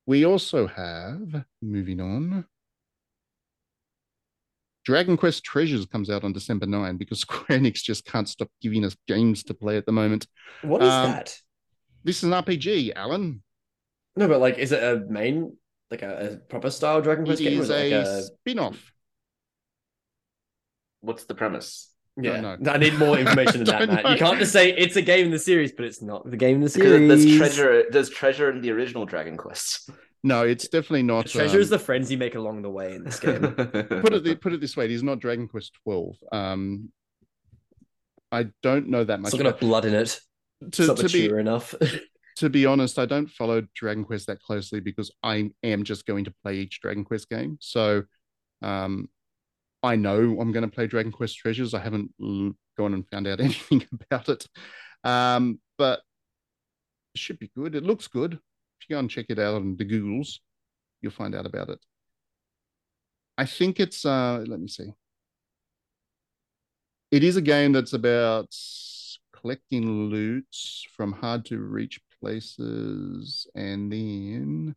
We also have, moving on, Dragon Quest Treasures comes out on December ninth because Square Enix just can't stop giving us games to play at the moment. What is um, that? This is an R P G, Alan. No, but like, is it a main, like a, a proper style Dragon Quest game? It is a, like a spin-off. What's the premise? Yeah, no, no. I need more information than that, Matt. Know. You can't just say it's a game in the series, but it's not the game in the series. There's treasure, there's treasure in the original Dragon Quest. No, it's definitely not. The treasure um, is the friends you make along the way in this game. put it put it this way: it is not Dragon Quest twelve. Um, I don't know that much. It's got a blood in it. To, it's not to be enough. To be honest, I don't follow Dragon Quest that closely because I am just going to play each Dragon Quest game. So, um. I know I'm going to play Dragon Quest Treasures. I haven't gone and found out anything about it, um, but it should be good. It looks good. If you go and check it out on the Googles, you'll find out about it. I think it's, uh, let me see. It is a game that's about collecting loot from hard to reach places, and then...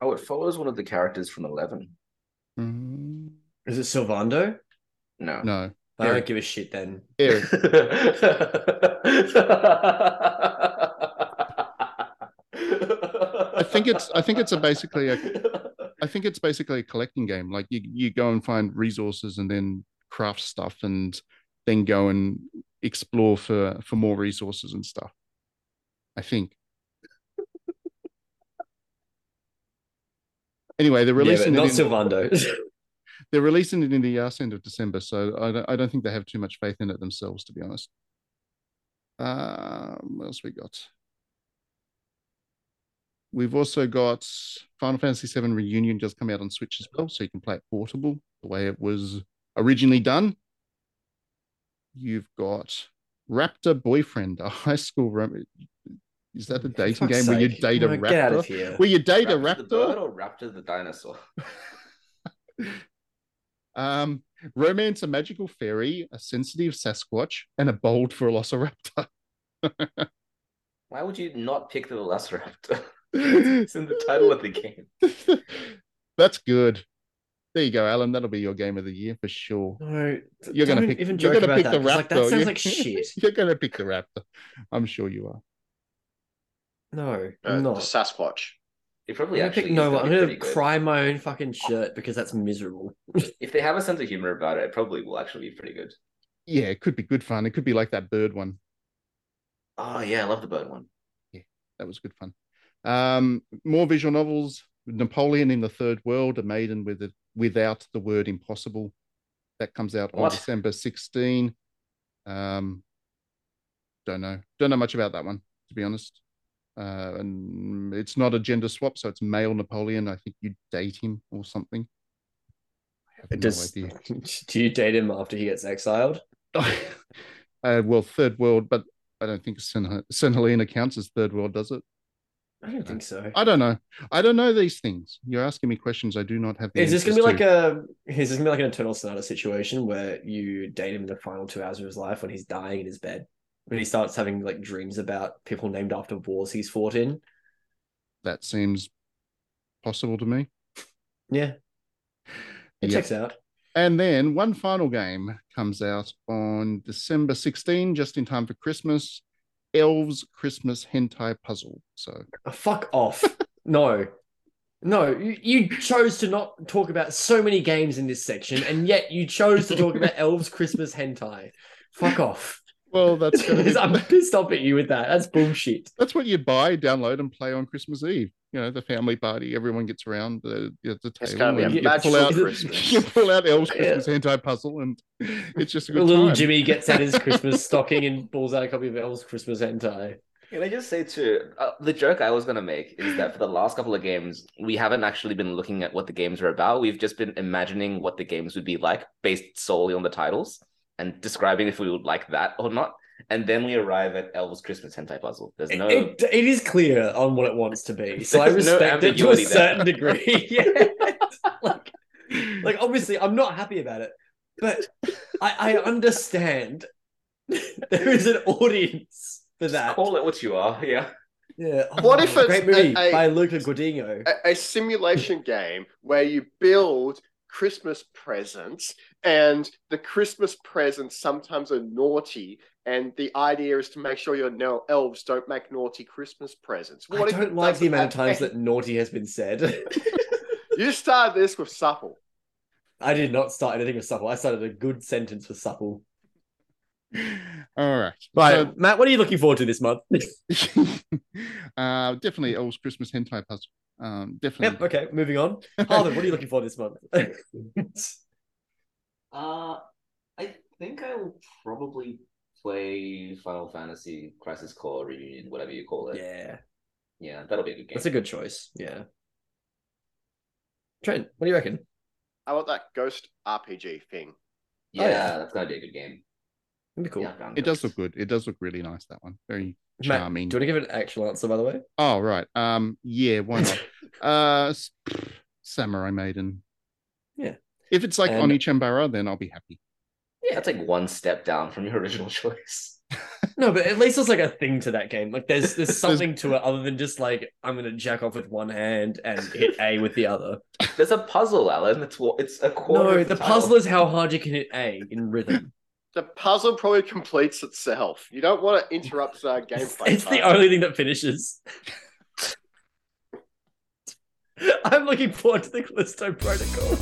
Oh, it follows one of the characters from eleven. Mm-hmm. Is it Silvando? No, no. I Eric. don't give a shit then. Eric. I think it's. I think it's a basically. A, I think it's basically a collecting game. Like you, you go and find resources, and then craft stuff, and then go and explore for for more resources and stuff. I think. Anyway, they're releasing yeah, it in, Silvando. They're releasing it in the arse end of December, so I don't, I don't think they have too much faith in it themselves, to be honest. Uh, what else we got? We've also got Final Fantasy seven Reunion just come out on Switch as well, so you can play it portable the way it was originally done. You've got Raptor Boyfriend, a high school rom- Is that the dating game sake. where you date a no, raptor? Get out of here. Where you date raptor a raptor? The bird or raptor the dinosaur? um, romance a magical fairy, a sensitive Sasquatch, and a bold Velociraptor. Why would you not pick the Velociraptor? It's in the title of the game. That's good. There you go, Alan. That'll be your game of the year for sure. No, you're going to pick, even you're gonna pick that, the raptor. Like, that sounds like shit. You're going to pick the raptor. I'm sure you are. No, uh, not the Sasquatch. It probably I'm actually. Pick, no, I'm gonna cry good. my own fucking shirt because that's miserable. If they have a sense of humor about it, it probably will actually be pretty good. Yeah, it could be good fun. It could be like that bird one. Oh yeah, I love the bird one. Yeah, that was good fun. Um, more visual novels: Napoleon in the Third World, a maiden with a, without the word impossible. That comes out what? on December sixteenth. Um, don't know. Don't know much about that one, to be honest. Uh, and it's not a gender swap, so it's male Napoleon. I think you date him or something. I have it no does, idea. Do you date him after he gets exiled? uh, well, third world, but I don't think Sen- Senhalina counts as third world, does it? I don't think so. I don't know. I don't know these things. You're asking me questions I do not have the answers to. Is this going to be like a? Is this going to be like an Eternal Sonata situation where you date him in the final two hours of his life when he's dying in his bed? When he starts having like dreams about people named after wars he's fought in. That seems possible to me. Yeah. It yeah. checks out. And then one final game comes out on December sixteenth, just in time for Christmas. Elves Christmas Hentai Puzzle. So oh, fuck off. No. No, you, you chose to not talk about so many games in this section, and yet you chose to talk about Elves Christmas Hentai. Fuck off. Well, that's be... I'm pissed off at you with that. That's bullshit. That's what you buy, download, and play on Christmas Eve. You know, the family party. Everyone gets around the, the table. It's kind of you, pull out, you pull out Elle's Christmas yeah. anti-puzzle, and it's just a good little time. Jimmy gets out his Christmas stocking and pulls out a copy of Elle's Christmas anti. Can I just say too, uh, the joke I was going to make is that for the last couple of games, we haven't actually been looking at what the games are about. We've just been imagining what the games would be like based solely on the titles and describing if we would like that or not. And then we arrive at Elle's Christmas hentai puzzle. There's no... It, it is clear on what it wants to be. So I respect no it to a certain there. degree. Yeah. like, like, obviously, I'm not happy about it. But I, I understand there is an audience for that. Just call it what you are, yeah. Yeah. Oh, what if it's great movie a, a, by Luca Guadagnino. A, a simulation game where you build Christmas presents, and the Christmas presents sometimes are naughty, and the idea is to make sure your no elves don't make naughty Christmas presents. What I don't like the amount of times that naughty has been said. You started this with supple. I did not start anything with supple. I started a good sentence with supple. All right. Right. So, Matt, what are you looking forward to this month? uh, definitely Elle's Christmas hentai puzzle. Um, definitely. Yep, okay, moving on. Harlan, what are you looking for this month? uh, I think I will probably play Final Fantasy, Crisis Core, Reunion, whatever you call it. Yeah. Yeah, that'll be a good game. That's a good choice, yeah. Trent, what do you reckon? I want that Ghost R P G thing. Yeah, oh, yeah. That's going to be a good game. It'd be cool. Yeah, it does look good. It does look really nice, that one. Very charming. Matt, do you want to give it an actual answer, by the way? Oh, right. Um, yeah, why not? uh, Samurai Maiden. Yeah. If it's like and... Oni Chambara, then I'll be happy. Yeah, that's like one step down from your original choice. No, but at least there's like a thing to that game. Like there's there's something to it other than just like I'm gonna jack off with one hand and hit A with the other. There's a puzzle, Alan. It's it's a quarter. No, the, the puzzle is how hard you can hit A in rhythm. The puzzle probably completes itself. You don't want to interrupt uh, gameplay. It's time. The only thing that finishes. I'm looking forward to the Callisto Protocol.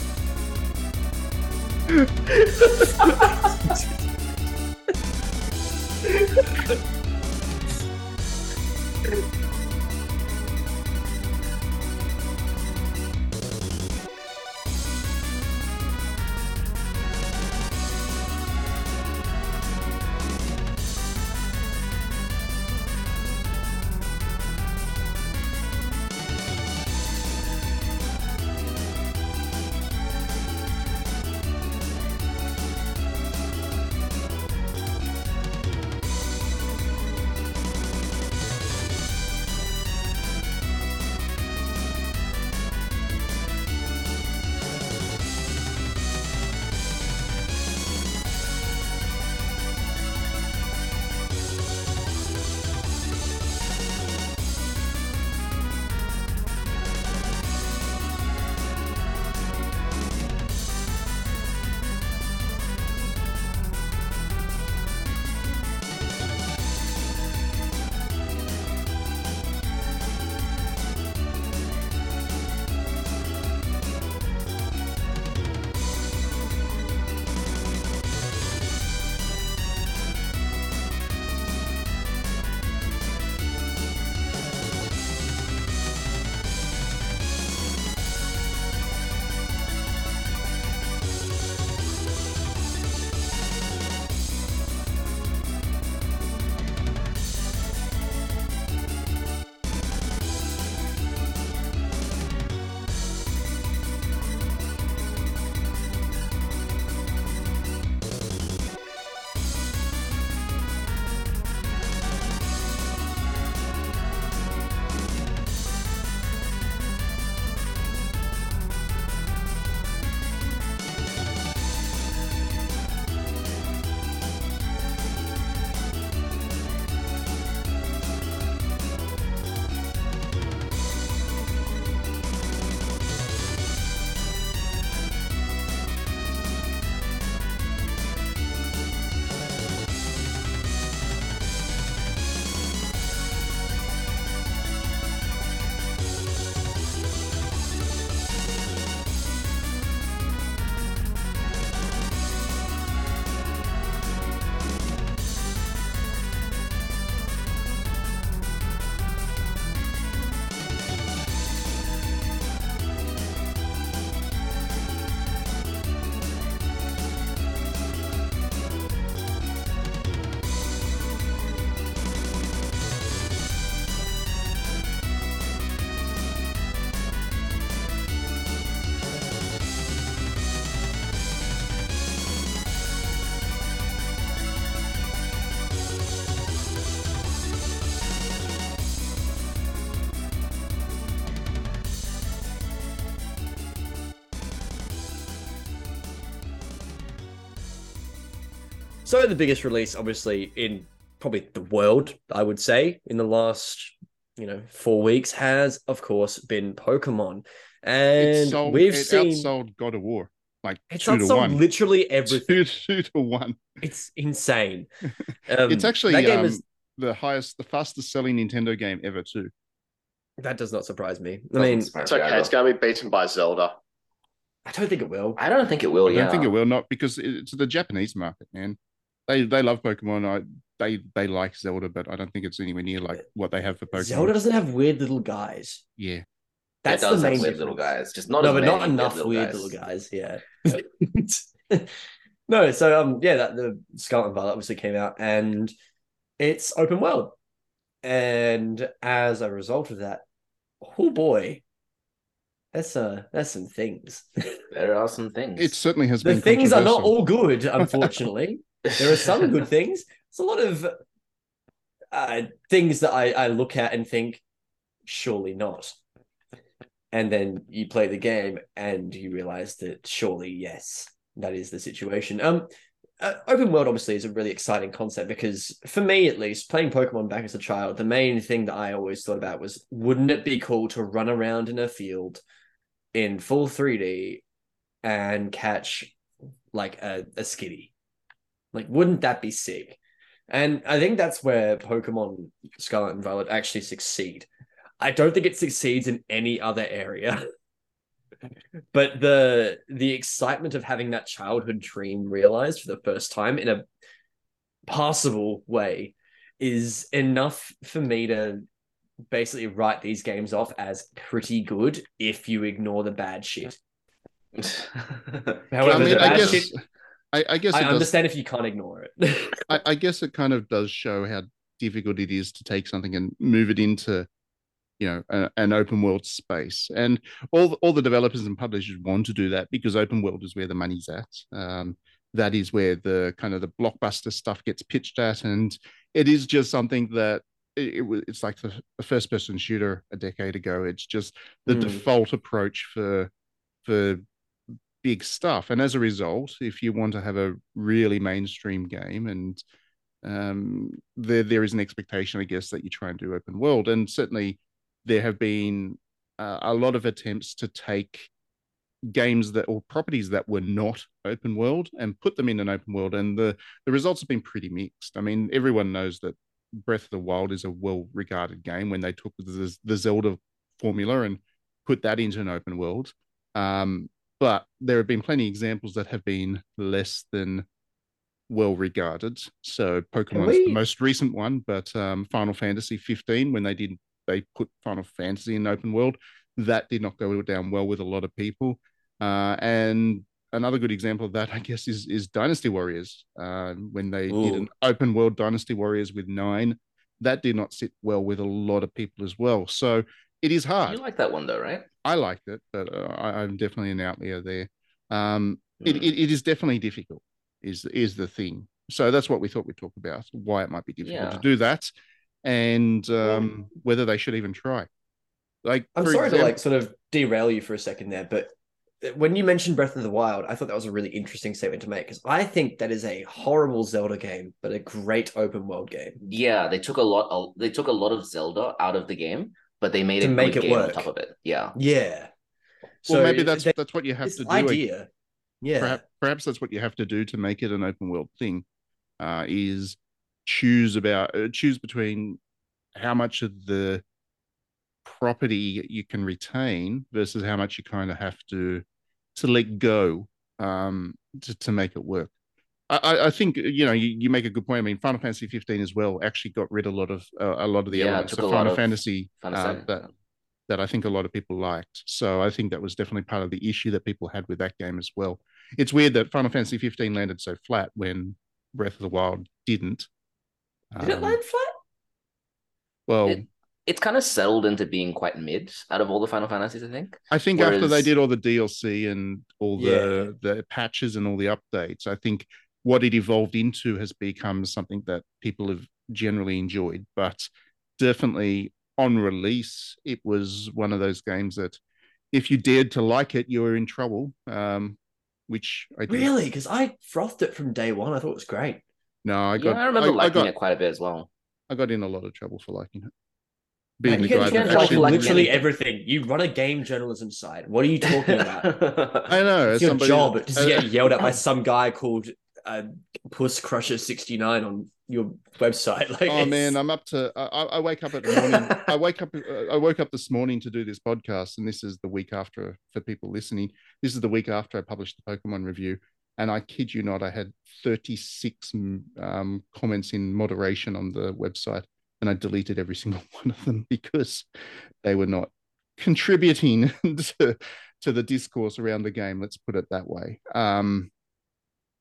So the biggest release, obviously, in probably the world, I would say, in the last, you know, four weeks has, of course, been Pokemon. And it's sold, we've it seen... outsold God of War. Like it's two to one. Literally everything. Two, two to one. It's insane. Um, it's actually that game um, is... the highest, the fastest selling Nintendo game ever, too. That does not surprise me. I mean, it's okay. Either. It's going to be beaten by Zelda. I don't think it will. I don't think it will. I yeah. don't think it will. Not because it's the Japanese market, man. They they love Pokemon. I they they like Zelda, but I don't think it's anywhere near like what they have for Pokemon. Zelda doesn't have weird little guys. Yeah. That's the main weird little guys. Just not no, but not enough weird little guys. Yeah. no, so um, yeah, that the Scarlet and Violet obviously came out, and it's open world, and as a result of that, oh boy, that's uh, that's some things. There are some things. It certainly has the been. The things are not all good, unfortunately. There are some good things. It's a lot of uh, things that I, I look at and think, surely not. And then you play the game and you realize that surely, yes, that is the situation. Um, uh, open world, obviously, is a really exciting concept because for me, at least, playing Pokemon back as a child, the main thing that I always thought about was, wouldn't it be cool to run around in a field in full three D and catch like a, a skitty? Like, wouldn't that be sick? And I think that's where Pokemon Scarlet and Violet actually succeed. I don't think it succeeds in any other area. But the the excitement of having that childhood dream realized for the first time in a passable way is enough for me to basically write these games off as pretty good if you ignore the bad shit. However, I mean, the bad I guess, shit, I, I, guess I understand does, if you can't ignore it. I, I guess it kind of does show how difficult it is to take something and move it into, you know, a, an open world space, and all all the developers and publishers want to do that because open world is where the money's at. Um, that is where the kind of the blockbuster stuff gets pitched at, and it is just something that it, it it's like the, the first person shooter a decade ago. It's just the mm. default approach for for big stuff, and as a result, if you want to have a really mainstream game and um, there there is an expectation, I guess, that you try and do open world, and certainly. There have been uh, a lot of attempts to take games that or properties that were not open world and put them in an open world, and the, the results have been pretty mixed. I mean, everyone knows that Breath of the Wild is a well-regarded game when they took the, the Zelda formula and put that into an open world. Um, but there have been plenty of examples that have been less than well-regarded. So Pokemon is the most recent one, but um, Final Fantasy fifteen, when they did They put Final Fantasy in open world. That did not go down well with a lot of people. Uh, and another good example of that, I guess, is, is Dynasty Warriors. Uh, when they Ooh. did an open world Dynasty Warriors with nine, that did not sit well with a lot of people as well. So it is hard. You like that one though, right? I liked it, but uh, I, I'm definitely an outlier there. Um, mm. it, it, it is definitely difficult, is, is the thing. So that's what we thought we'd talk about, why it might be difficult yeah. to do that. And um, whether they should even try. Like, I'm sorry example, to like sort of derail you for a second there, but when you mentioned Breath of the Wild, I thought that was a really interesting statement to make because I think that is a horrible Zelda game, but a great open world game. Yeah, they took a lot. Of, they took a lot of Zelda out of the game, but they made to a make good it game work. On top of it. Yeah, yeah. So well, maybe that's they, that's what you have to do. Idea. Yeah, perhaps, perhaps that's what you have to do to make it an open world thing. Uh, is choose about uh, choose between how much of the property you can retain versus how much you kind of have to to let go um to, to make it work. I, I think you know you, you make a good point. I mean, Final Fantasy fifteen as well actually got rid of a lot of uh, a lot of the yeah, elements of Final Fantasy uh, that that I think a lot of people liked. So I think that was definitely part of the issue that people had with that game as well. It's weird that Final Fantasy fifteen landed so flat when Breath of the Wild didn't. Did um, it land flat? Well, it, it's kind of settled into being quite mid out of all the Final Fantasies, I think. I think Whereas... after they did all the D L C and all the, yeah. the patches and all the updates, I think what it evolved into has become something that people have generally enjoyed. But definitely on release, it was one of those games that if you dared to like it, you were in trouble, um, which I did. Really? Because I frothed it from day one. I thought it was great. No, I got. Yeah, I remember I, liking I got, it quite a bit as well. I got in a lot of trouble for liking it. Being Man, the guy that actually like literally everything. You run a game journalism site. What are you talking about? I know. It's your somebody, job. It just get yelled at by some guy called uh, Puss Crusher sixty-nine on your website. Like, oh it's... man, I'm up to. I, I wake up at the morning. I wake up. I woke up this morning to do this podcast, and this is the week after. For people listening, this is the week after I published the Pokemon review. And I kid you not, I had thirty-six um, comments in moderation on the website, and I deleted every single one of them because they were not contributing to, to the discourse around the game. Let's put it that way. Um,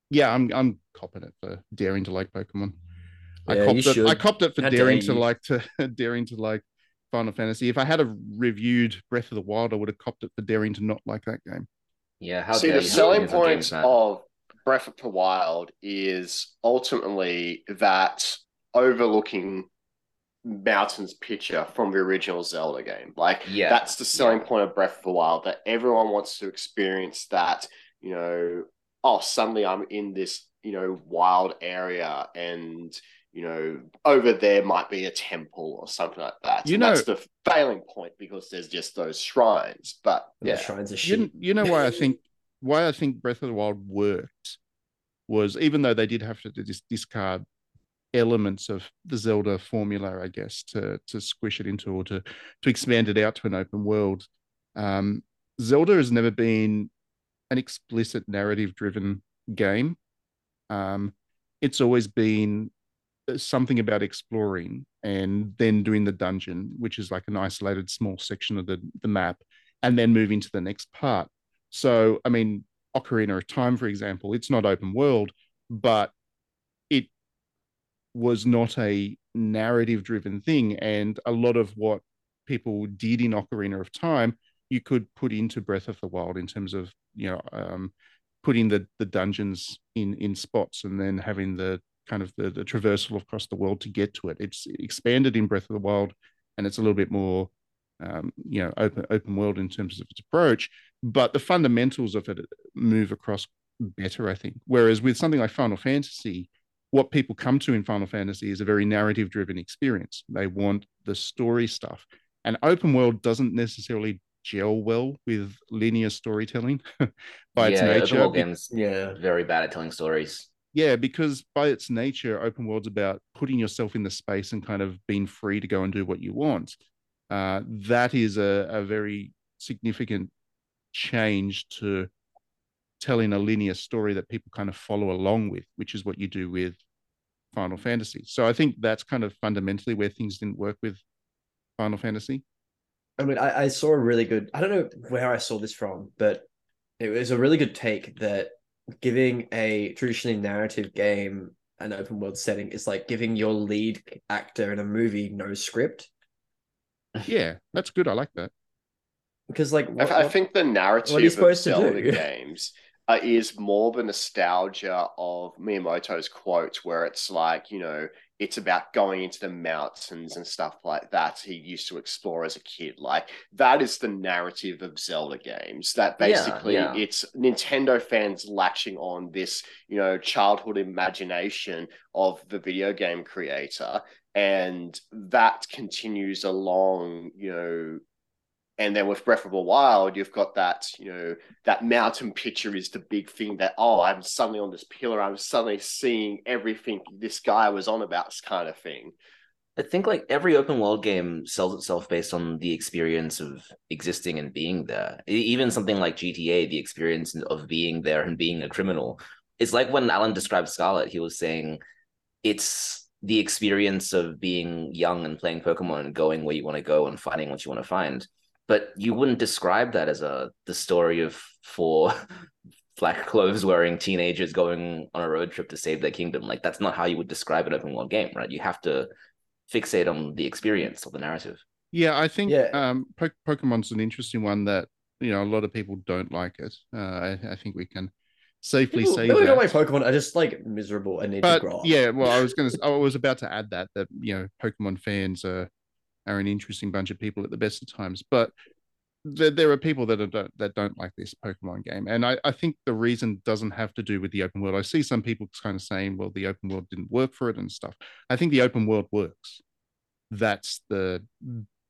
yeah, I'm I'm copping it for daring to like Pokemon. Yeah, I copped it. I copped it for How daring to like to daring to like Final Fantasy. If I had a reviewed Breath of the Wild, I would have copped it for daring to not like that game. Yeah. How See, the selling point of Breath of the Wild is ultimately that overlooking mountain's picture from the original Zelda game. Like, yeah, that's the selling yeah. point of Breath of the Wild, that everyone wants to experience that, you know, oh, suddenly I'm in this, you know, wild area and, you know, over there might be a temple or something like that. You and know, that's the failing point because there's just those shrines. But yeah, the shrines are shit. You, you know why I think why I think Breath of the Wild worked was, even though they did have to dis- discard elements of the Zelda formula, I guess, to to squish it into or to to expand it out to an open world. Um, Zelda has never been an explicit narrative-driven game. Um, it's always been something about exploring and then doing the dungeon, which is like an isolated small section of the, the map, and then moving to the next part. So, I mean, Ocarina of Time, for example, it's not open world, but it was not a narrative-driven thing. And a lot of what people did in Ocarina of Time, you could put into Breath of the Wild in terms of, you know, um, putting the, the dungeons in, in spots and then having the kind of the, the traversal across the world to get to it. It's expanded in Breath of the Wild, and it's a little bit more, um, you know, open open world in terms of its approach. But the fundamentals of it move across better, I think. Whereas with something like Final Fantasy, what people come to in Final Fantasy is a very narrative-driven experience. They want the story stuff, and open world doesn't necessarily gel well with linear storytelling by its yeah, nature. Open games, yeah, very bad at telling stories. Yeah, because by its nature, open world's about putting yourself in the space and kind of being free to go and do what you want. Uh, that is a, a very significant change to telling a linear story that people kind of follow along with, which is what you do with Final Fantasy. So I think that's kind of fundamentally where things didn't work with Final Fantasy. I mean, I, I saw a really good... I don't know where I saw this from, but it was a really good take that giving a traditionally narrative game an open world setting is like giving your lead actor in a movie no script. Yeah, that's good. I like that. Because like, what, I, I think the narrative of Zelda games uh, is more the nostalgia of Miyamoto's quote, where it's like, you know, it's about going into the mountains and stuff like that he used to explore as a kid. Like, that is the narrative of Zelda games, that basically yeah, yeah. it's Nintendo fans latching on this, you know, childhood imagination of the video game creator. And that continues along, you know, and then with Breath of the Wild, you've got that, you know, that mountain picture is the big thing that, oh, I'm suddenly on this pillar. I'm suddenly seeing everything this guy was on about, this kind of thing. I think like every open world game sells itself based on the experience of existing and being there. Even something like G T A, the experience of being there and being a criminal. It's like when Alan described Scarlet, he was saying it's the experience of being young and playing Pokemon and going where you want to go and finding what you want to find. But you wouldn't describe that as a the story of four black clothes wearing teenagers going on a road trip to save their kingdom. Like, that's not how you would describe an open world game, right? You have to fixate on the experience or the narrative. Yeah, I think yeah. Um, po- Pokemon's an interesting one that, you know, a lot of people don't like it. Uh, I, I think we can safely people, say no, that. I don't like Pokemon. I just like miserable. I need but, to grow up. Yeah, well, I was going to. I was about to add that that you know Pokemon fans are. are an interesting bunch of people at the best of times. But there, there are people that are, that don't like this Pokemon game, and I, I think the reason doesn't have to do with the open world. I see some people kind of saying, well, the open world didn't work for it and stuff. I think the open world works. That's the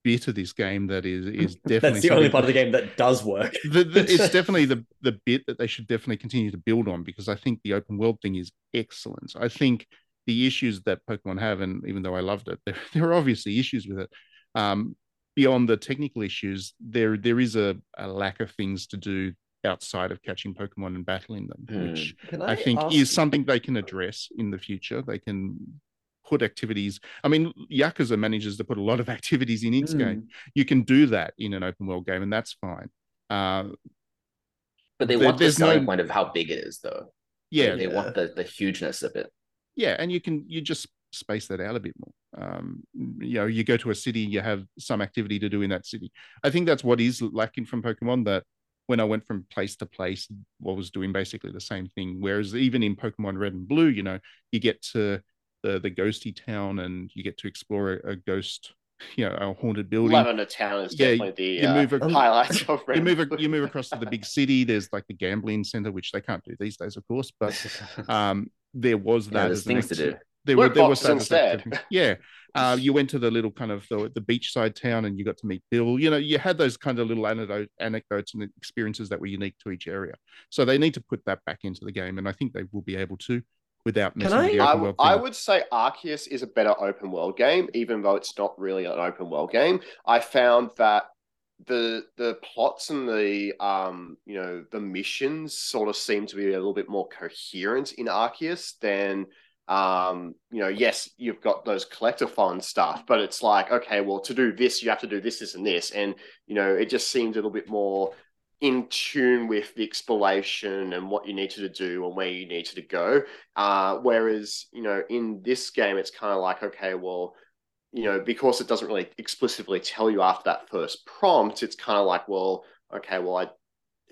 bit of this game that is is definitely that's the only part of the game that does work. the, the, it's definitely the the bit that they should definitely continue to build on, because I think the open world thing is excellent. I think the issues that Pokemon have, and even though I loved it, there, there are obviously issues with it. Um, beyond the technical issues, there there is a, a lack of things to do outside of catching Pokemon and battling them, mm. which I, I think ask... is something they can address in the future. They can put activities. I mean, Yakuza manages to put a lot of activities in its mm. game. You can do that in an open world game, and that's fine. Uh, but they there, want the selling no... point of how big it is, though. Yeah, they, they yeah. want the, the hugeness of it. Yeah, and you can you just space that out a bit more. Um, you know, you go to a city, you have some activity to do in that city. I think that's what is lacking from Pokemon. That when I went from place to place, what was doing basically the same thing. Whereas even in Pokemon Red and Blue, you know, you get to the the ghosty town and you get to explore a, a ghost, you know, a haunted building. Lavender Town is yeah, definitely the uh, move ac- highlight of Red. You move ac- you move across to the big city. There's like the gambling center, which they can't do these days, of course. But um, there was that. Yeah, there's as things to do. There were, there were instead. Yeah. Uh, you went to the little kind of the, the beachside town and you got to meet Bill. You know, you had those kind of little anecdote, anecdotes and experiences that were unique to each area. So they need to put that back into the game. And I think they will be able to without messing Can I, with the open I, world thing. I would say Arceus is a better open world game, even though it's not really an open world game. I found that the the plots and the um you know the missions sort of seem to be a little bit more coherent in Arceus than um you know yes you've got those collectathon stuff, but it's like, okay, well, to do this you have to do this this and this, and you know it just seems a little bit more in tune with the exploration and what you needed to do and where you needed to go, uh whereas you know in this game it's kind of like, okay, well, you know, because it doesn't really explicitly tell you after that first prompt, it's kind of like, well, okay, well, I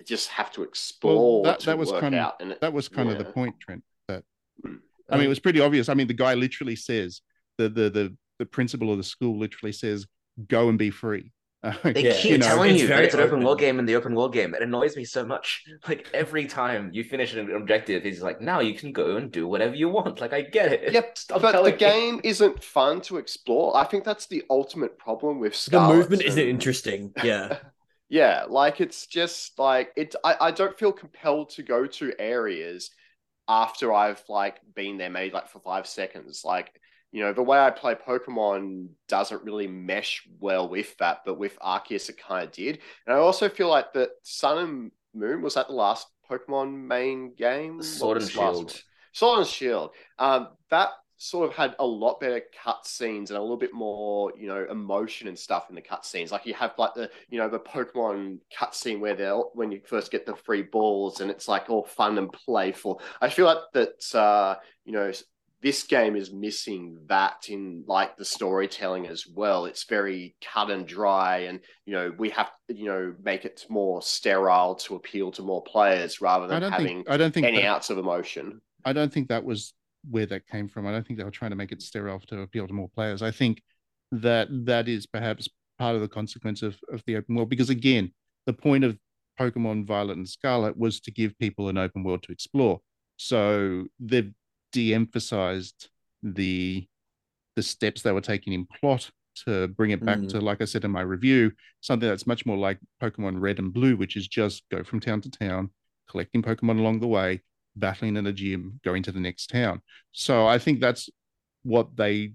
just have to explore well, that, to that was work kind of, out. And it, that was kind yeah. of the point, Trent. That mm. I mean, it was pretty obvious. I mean, the guy literally says, the the the, the principal of the school literally says, go and be free. Uh, they yeah. keep you know, telling it's you that it's an open world game in the open world game. It annoys me so much. Like, every time you finish an objective, he's like, now you can go and do whatever you want. Like, I get it. Yep, Stop but the game me. isn't fun to explore. I think that's the ultimate problem with Scarlet. The movement and... isn't interesting. Yeah. yeah, like, it's just, like, it. I, I don't feel compelled to go to areas after I've, like, been there maybe, like, for five seconds. Like... You know, the way I play Pokemon doesn't really mesh well with that, but with Arceus it kind of did. And I also feel like the Sun and Moon, was that the last Pokemon main game? Sword and Shield. Sword and Shield. Um, that sort of had a lot better cutscenes and a little bit more, you know, emotion and stuff in the cutscenes. Like you have like the, you know, the Pokemon cutscene where they're, when you first get the free balls and it's like all fun and playful. I feel like that, uh, you know, this game is missing that in like the storytelling as well. It's very cut and dry, and you know we have to, you know make it more sterile to appeal to more players rather than I don't having think, I don't think any that, ounce of emotion. I don't think that was where that came from. I don't think they were trying to make it sterile to appeal to more players. I think that that is perhaps part of the consequence of, of the open world, because again, the point of Pokemon Violet and Scarlet was to give people an open world to explore. So they've de-emphasized the the steps they were taking in plot to bring it back mm. to, like I said in my review, something that's much more like Pokemon Red and Blue, which is just go from town to town, collecting Pokemon along the way, battling in a gym, going to the next town. So I think that's what they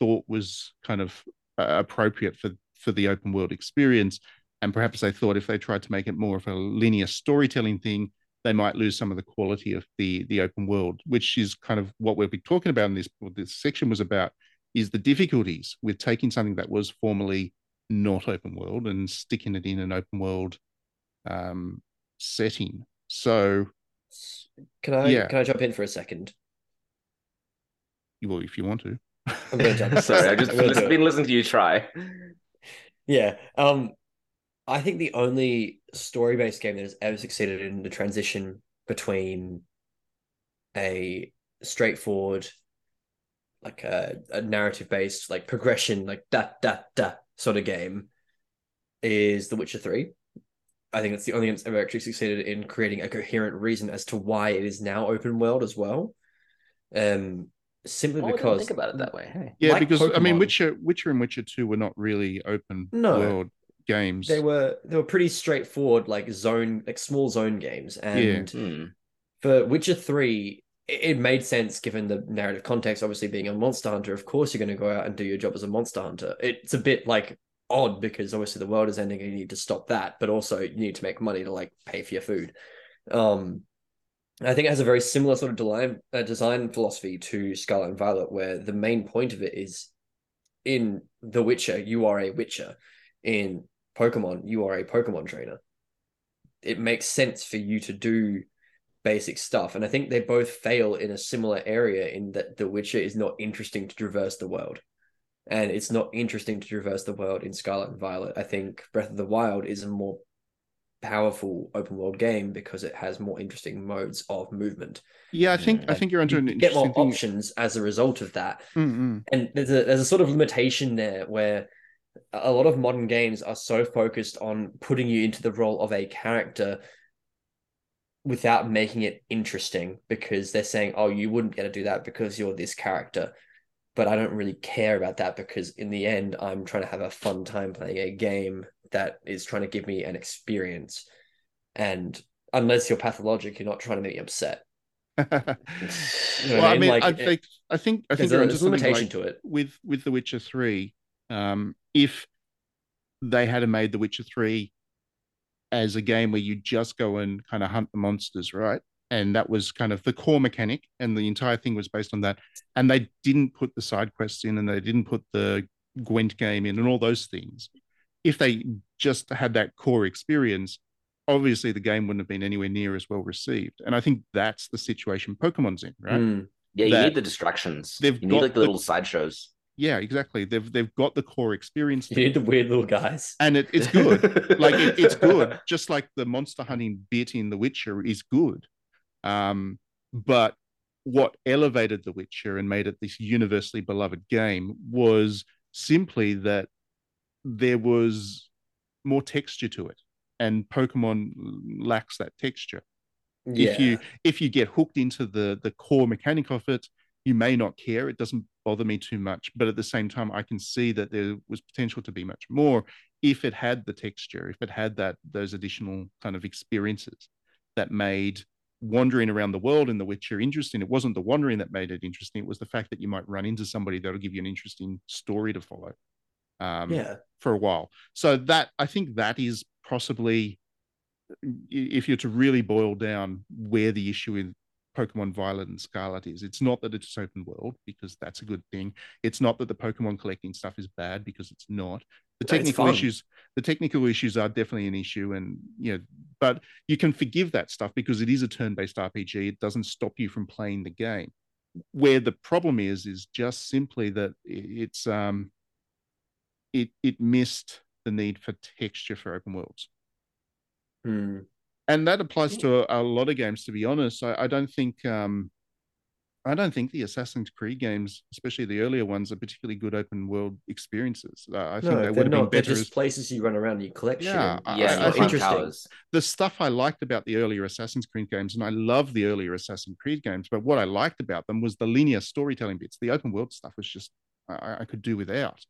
thought was kind of uh, appropriate for, for the open world experience. And perhaps they thought if they tried to make it more of a linear storytelling thing, they might lose some of the quality of the, the open world, which is kind of what we'll be talking about in this, what this section was about, is the difficulties with taking something that was formerly not open world and sticking it in an open world um, setting. So can I yeah. can I jump in for a second? Well, if you want to. I'm going to jump in. Sorry, I've just listen, been listening to you try. Yeah. Um I think the only story-based game that has ever succeeded in the transition between a straightforward, like a, a narrative-based, like progression, like da da da sort of game, is The Witcher three. I think it's the only game that's ever actually succeeded in creating a coherent reason as to why it is now open world as well. Um, simply oh, because I didn't think about it that way. Hey. Yeah, like because Pokemon, I mean, Witcher, Witcher, and Witcher two were not really open no, world games. They were they were pretty straightforward, like zone, like small zone games. And yeah. mm. for Witcher three, it made sense given the narrative context. Obviously, being a monster hunter, of course, you're going to go out and do your job as a monster hunter. It's a bit like odd because obviously the world is ending and you need to stop that, but also you need to make money to like pay for your food. Um, I think it has a very similar sort of design, uh, design philosophy to Scarlet and Violet, where the main point of it is in The Witcher, you are a Witcher. In Pokemon, you are a Pokemon trainer. It makes sense for you to do basic stuff. And I think they both fail in a similar area in that The Witcher is not interesting to traverse the world. And it's not interesting to traverse the world in Scarlet and Violet. I think Breath of the Wild is a more powerful open world game because it has more interesting modes of movement. Yeah, I think and I think you're onto an you interesting get more thing. Options as a result of that. Mm-hmm. And there's a there's a sort of limitation there where a lot of modern games are so focused on putting you into the role of a character without making it interesting, because they're saying, oh, you wouldn't get to do that because you're this character. But I don't really care about that because in the end, I'm trying to have a fun time playing a game that is trying to give me an experience. And unless you're pathologic, you're not trying to make me upset. you know well, I mean, I mean like, I think I think I think there's, there's a limitation like, to it with with The Witcher three. Um, if they had made The Witcher three as a game where you just go and kind of hunt the monsters, right? And that was kind of the core mechanic, and the entire thing was based on that. And they didn't put the side quests in, and they didn't put the Gwent game in, and all those things. If they just had that core experience, obviously the game wouldn't have been anywhere near as well received. And I think that's the situation Pokemon's in, right? Mm. Yeah, that you need the distractions. They've you got need like the, the little sideshows. Yeah, exactly. They've they've got the core experience. You need the weird little guys, and it, it's good. like it, it's good, just like the monster hunting bit in The Witcher is good. Um, but what elevated The Witcher and made it this universally beloved game was simply that there was more texture to it, and Pokemon lacks that texture. Yeah. If you if you get hooked into the the core mechanic of it, you may not care. It doesn't bother me too much, but at the same time, I can see that there was potential to be much more if it had the texture, if it had that those additional kind of experiences that made wandering around the world in The Witcher interesting. It wasn't the wandering that made it interesting. It was the fact that you might run into somebody that'll give you an interesting story to follow um, yeah. for a while. So that, I think that is possibly, if you're to really boil down where the issue with Pokemon Violet and Scarlet is, it's not that it's open world, because that's a good thing. It's not that the Pokemon collecting stuff is bad, because it's not. The technical issues, the technical issues are definitely an issue, and you know, but you can forgive that stuff because it is a turn-based R P G. It doesn't stop you from playing the game. Where the problem is, is just simply that it's um, it it missed the need for texture for open worlds. Hmm. And that applies to a, a lot of games, to be honest. I, I don't think um, I don't think the Assassin's Creed games, especially the earlier ones, are particularly good open world experiences. Uh, I no, think they would have been better. They're just as places you run around, and you collect. Yeah, I, yeah, I, I think powers. The stuff I liked about the earlier Assassin's Creed games, and I love the earlier Assassin's Creed games, but what I liked about them was the linear storytelling bits. The open world stuff was just I, I could do without.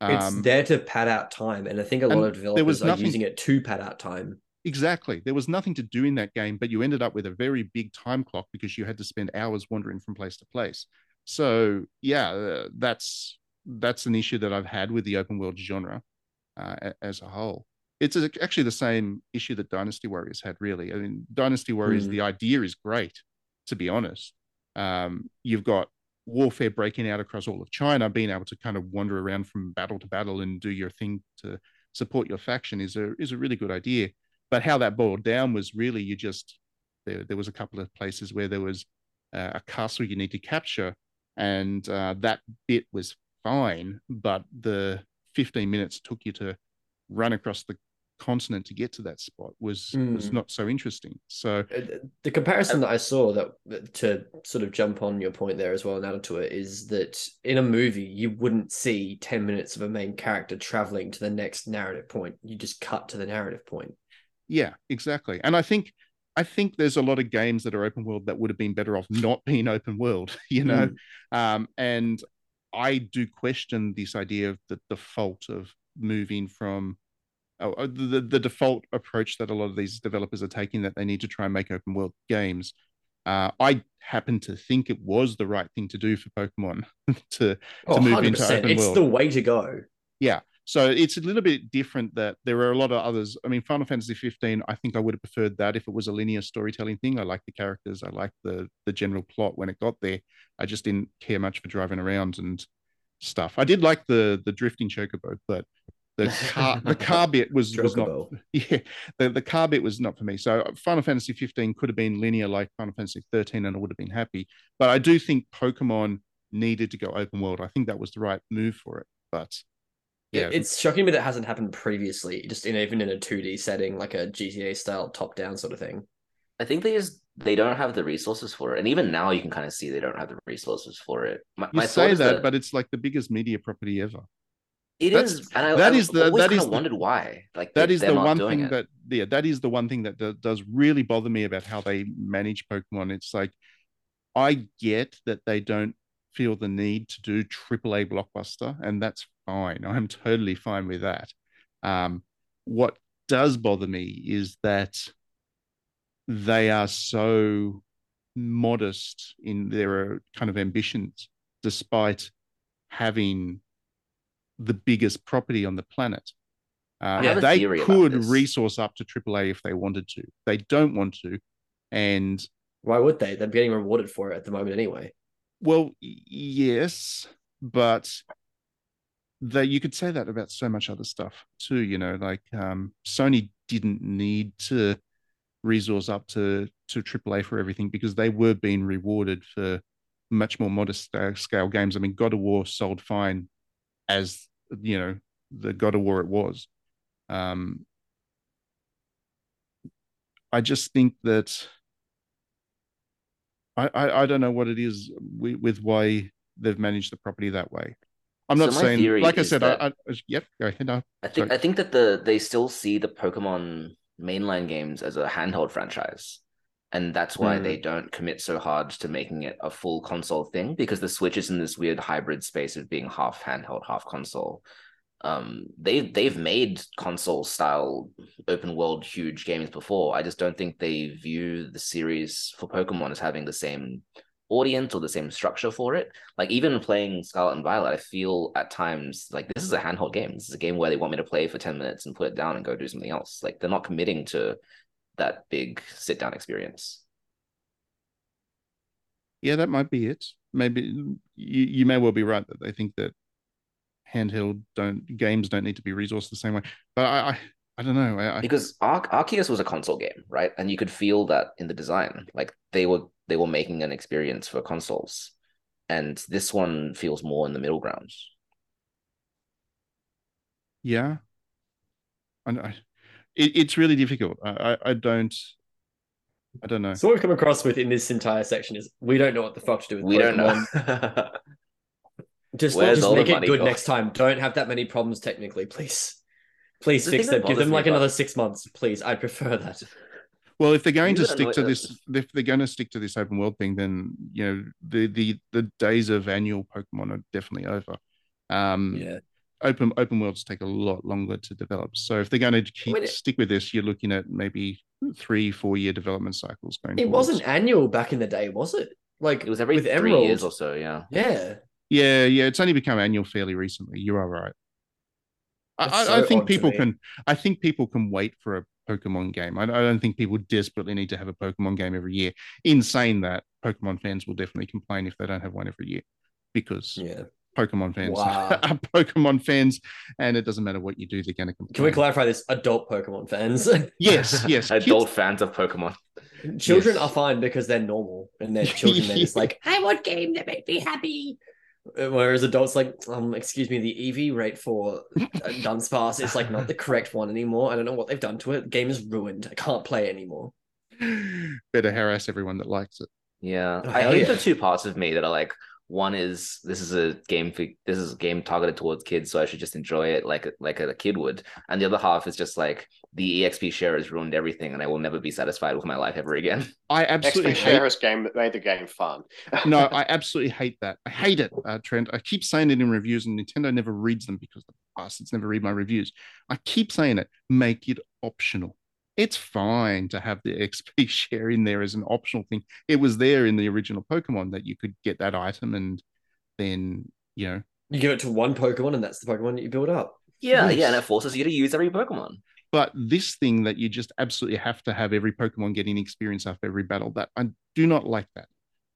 Um, it's there to pad out time, and I think a lot of developers nothing... are using it to pad out time. Exactly. There was nothing to do in that game, but you ended up with a very big time clock because you had to spend hours wandering from place to place. So yeah, that's that's an issue that I've had with the open world genre uh, as a whole. It's actually the same issue that Dynasty Warriors had, really. I mean, Dynasty Warriors, mm. the idea is great, to be honest. Um, you've got warfare breaking out across all of China, being able to kind of wander around from battle to battle and do your thing to support your faction is a is a really good idea. But how that boiled down was really you just, there, there was a couple of places where there was uh, a castle you need to capture, and uh, that bit was fine, but the fifteen minutes took you to run across the continent to get to that spot was mm. was not so interesting. So the comparison that I saw, that to sort of jump on your point there as well and add to it, is that in a movie you wouldn't see ten minutes of a main character traveling to the next narrative point. You just cut to the narrative point. Yeah, exactly. And I think I think there's a lot of games that are open world that would have been better off not being open world, you know. Mm. Um, and I do question this idea of the default of moving from oh, the, the default approach that a lot of these developers are taking, that they need to try and make open world games. Uh, I happen to think it was the right thing to do for Pokemon to, oh, to move one hundred percent into open it's world. It's the way to go. Yeah. So it's a little bit different that there are a lot of others. I mean, Final Fantasy fifteen, I think I would have preferred that if it was a linear storytelling thing. I like the characters. I like the the general plot when it got there. I just didn't care much for driving around and stuff. I did like the the drifting chocobo, but the car the car bit was, was not. Yeah, the, the car bit was not for me. So Final Fantasy fifteen could have been linear like Final Fantasy thirteen, and I would have been happy. But I do think Pokemon needed to go open world. I think that was the right move for it. But yeah, it's shocking me that it hasn't happened previously, just in even in a two D setting, like a G T A style top down sort of thing. I think they just they don't have the resources for it, and even now you can kind of see they don't have the resources for it. My, you my say that, that, but it's like the biggest media property ever. It That's, is, and I, that I is the that is the, wondered why. Like that is the one thing it. that yeah, that is the one thing that d- does really bother me about how they manage Pokemon. It's like, I get that they don't feel the need to do triple A blockbuster, and that's fine. I'm totally fine with that. Um, what does bother me is that they are so modest in their kind of ambitions, despite having the biggest property on the planet. Uh, they could resource up to triple A if they wanted to. They don't want to. And why would they? They're getting rewarded for it at the moment anyway. Well, yes, but that you could say that about so much other stuff too, you know, like um, Sony didn't need to resource up to, to triple A for everything, because they were being rewarded for much more modest uh, scale games. I mean, God of War sold fine as, you know, the God of War it was. Um, I just think that I, I don't know what it is with, with why they've managed the property that way. I'm not so saying, like I said, I, I yep, go ahead. I, I think sorry. I think that the they still see the Pokemon mainline games as a handheld franchise, and that's why mm. they don't commit so hard to making it a full console thing, because the Switch is in this weird hybrid space of being half handheld, half console. Um, they they've made console style open world huge games before. I just don't think they view the series for Pokemon as having the same audience or the same structure for it. Like, even playing Scarlet and Violet, I feel at times like this is a handheld game. This is a game where they want me to play for ten minutes and put it down and go do something else. Like, they're not committing to that big sit down experience. Yeah, that might be it. Maybe you, you may well be right that they think that handheld don't games don't need to be resourced the same way, but I I, I don't know I, I... because Ar- Arceus was a console game, right? And you could feel that in the design, like they were they were making an experience for consoles, and this one feels more in the middle ground. Yeah, I know it, it's really difficult. I, I I don't I don't know. So what we've come across with in this entire section is we don't know what the fuck to do with. We don't know. Just, like, just make it good gone? next time. Don't have that many problems technically, please. Please the fix them. Give them like another about... six months, please. I prefer that. Well, if they're going to stick to this, if they're going to stick to this open world thing, then you know the the, the days of annual Pokemon are definitely over. Um, yeah. Open open worlds take a lot longer to develop. So if they're going to keep stick with this, you're looking at maybe three, four year development cycles going. It forwards. wasn't annual back in the day, was it? Like it was every three Emerald. years or so. Yeah. Yeah. Yeah, yeah, it's only become annual fairly recently. You are right. I, so I think people can. I think people can wait for a Pokemon game. I, I don't think people desperately need to have a Pokemon game every year. In saying that, Pokemon fans will definitely complain if they don't have one every year, because yeah. Pokemon fans wow. are Pokemon fans, and it doesn't matter what you do, they're going to complain. Can we clarify this? Adult Pokemon fans. Yes, yes. Adult Kids. fans of Pokemon. Children yes. are fine because they're normal, and they're children. yeah. They're just like, I want game that make me happy. Whereas adults like, um, excuse me, the E V rate for Dunce Pass is like not the correct one anymore. I don't know what they've done to it. The game is ruined. I can't play it anymore. Better harass everyone that likes it. Yeah. Oh, I hate yeah. the two parts of me that are like, one is this is a game for, this is a game targeted towards kids, so I should just enjoy it like like a kid would. And the other half is just like the E X P share has ruined everything, and I will never be satisfied with my life ever again. I absolutely X P hate... share is game that made the game fun. No, I absolutely hate that. I hate it, uh, Trent. I keep saying it in reviews, and Nintendo never reads them because the bastards never read my reviews. I keep saying it. Make it optional. It's fine to have the X P share in there as an optional thing. It was there in the original Pokemon that you could get that item and then, you know. You give it to one Pokemon and that's the Pokemon that you build up. Yeah, yes. yeah, and it forces you to use every Pokemon. But this thing that you just absolutely have to have every Pokemon getting experience after every battle, that I do not like that.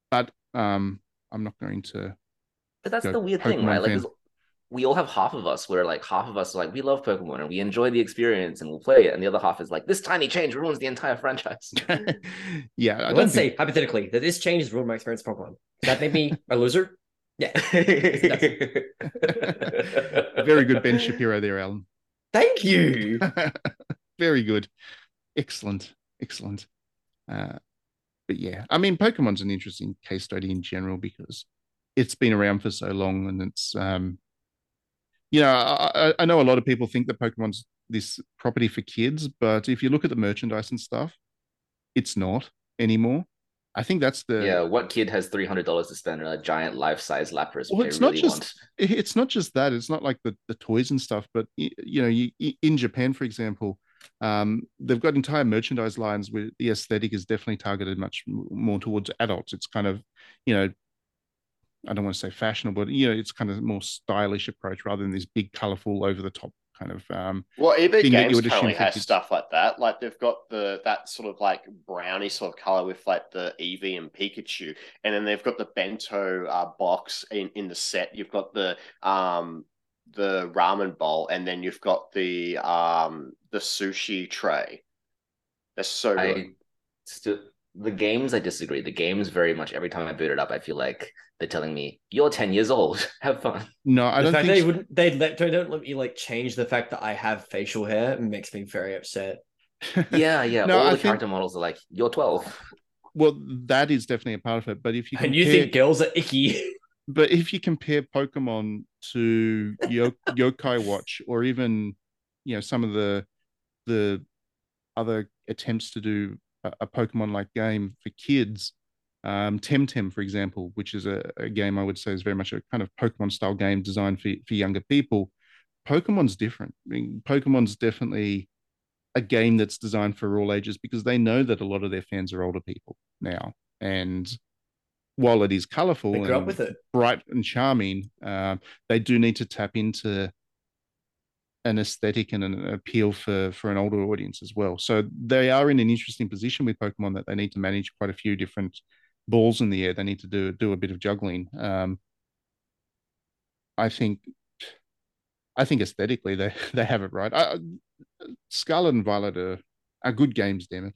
But um, I'm not going to... But that's the weird Pokemon thing, right? Fan. Like, we all have half of us where like half of us are like, we love Pokemon and we enjoy the experience and we'll play it. And the other half is like, this tiny change ruins the entire franchise. yeah. I Let's think... say hypothetically that this change has ruined my experience with Pokemon. Does that make me a loser? Yeah. Very good Ben Shapiro there, Alan. Thank you. Very good. Excellent. Excellent. Uh, but yeah, I mean, Pokemon's an interesting case study in general because it's been around for so long and it's, um, you know, I, I know a lot of people think that Pokemon's this property for kids, but if you look at the merchandise and stuff, it's not anymore. I think that's the... Yeah, what kid has three hundred dollars to spend on a giant life-size Lapras? Well, it's, really not just, it's not just that. It's not like the, the toys and stuff, but, you know, you, in Japan, for example, um, they've got entire merchandise lines where the aesthetic is definitely targeted much more towards adults. It's kind of, you know, I don't want to say fashionable, but, you know, it's kind of a more stylish approach rather than this big, colourful, over-the-top kind of... Um, well, E B Games currently has stuff like that. Like, they've got the that sort of, like, brownie sort of colour with, like, the Eevee and Pikachu. And then they've got the bento uh, box in, in the set. You've got the um, the ramen bowl, and then you've got the um, the sushi tray. That's so I, good. Still, the games, I disagree. The games very much, every time I boot it up, I feel like... They're telling me you're ten years old. Have fun. No, I the don't fact think they so. wouldn't. They, let, they don't let me like change the fact that I have facial hair. It makes me very upset. Yeah, yeah. no, All I the think... character models are like you're twelve. Well, that is definitely a part of it. But if you compare... and you think girls are icky, but if you compare Pokemon to Yo- Yokai Watch or even you know some of the the other attempts to do a, a Pokemon-like game for kids. Um, Temtem, for example, which is a, a game I would say is very much a kind of Pokemon-style game designed for, for younger people. Pokemon's different. I mean, Pokemon's definitely a game that's designed for all ages because they know that a lot of their fans are older people now. And while it is colourful and with it. bright and charming, uh, they do need to tap into an aesthetic and an appeal for, for an older audience as well. So they are in an interesting position with Pokemon that they need to manage quite a few different balls in the air. They need to do do a bit of juggling. Um, I think, I think aesthetically they they have it right. I, Scarlet and Violet are, are good games. Damn it,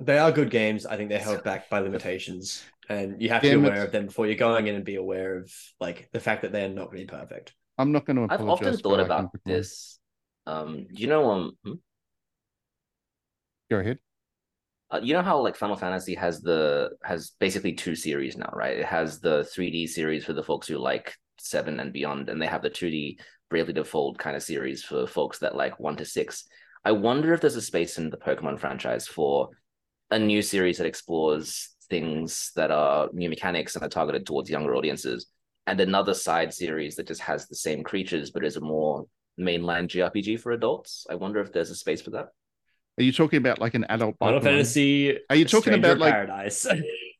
they are good games. I think they're held back by limitations, and you have damn to be aware it. of them before you're going in and be aware of like the fact that they're not really perfect. I'm not going to. I've often thought about this. Um, you know, um, hmm? Go ahead. Uh, you know how like Final Fantasy has the has basically two series now, right? It has the three D series for the folks who like seven and beyond, and they have the two D Bravely Default kind of series for folks that like one to six. I wonder if there's a space in the Pokemon franchise for a new series that explores things that are new mechanics and are targeted towards younger audiences, and another side series that just has the same creatures but is a more mainline J R P G for adults. I wonder if there's a space for that. Are you talking about like an adult Final Pokemon? Fantasy? Are you talking Stranger about like Paradise.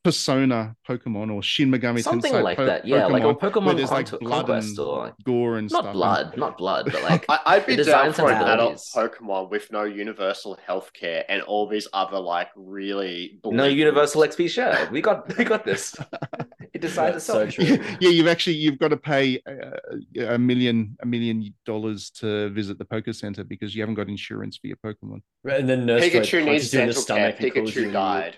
Persona Pokemon or Shin Megami Tensei? Something like po- that, yeah. Pokemon, like a Pokemon there's like blood and or gore and not stuff. Not blood, and... not blood, but like I, I'd be down for an adult Pokemon with no universal healthcare and all these other like really no universal X P share. We got, we got this. It decides itself. So yeah, yeah, you've actually you've got to pay uh, a million a million dollars to visit the Poké Center because you haven't got insurance for your Pokemon. Right, and then Nurse Pikachu needs dental care. Pikachu died.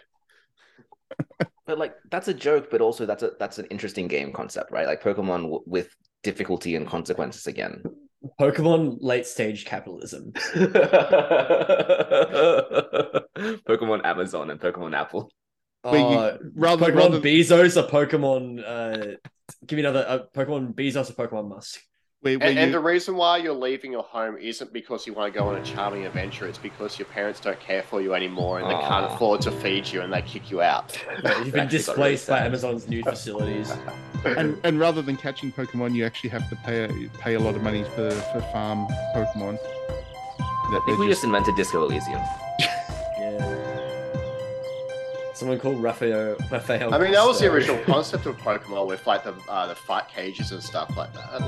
But like, that's a joke, but also that's a that's an interesting game concept, right? Like Pokemon w- with difficulty and consequences again. Pokemon late stage capitalism. Pokemon Amazon and Pokemon Apple. Uh, you, rather, Pokemon rather... Bezos or Pokemon... Uh, give me another... Uh, Pokemon Bezos or Pokemon Musk. Wait, wait, and, you... and the reason why you're leaving your home isn't because you want to go on a charming adventure. It's because your parents don't care for you anymore and they Aww. can't afford to feed you and they kick you out. Yeah, you've been displaced really by Amazon's new facilities. And, and rather than catching Pokemon, you actually have to pay a, pay a lot of money for, for farm Pokemon. I think we just... just invented Disco Elysium. Someone called Raphael. Raphael I mean, that was the original concept of Pokemon with like the uh, the fight cages and stuff like that.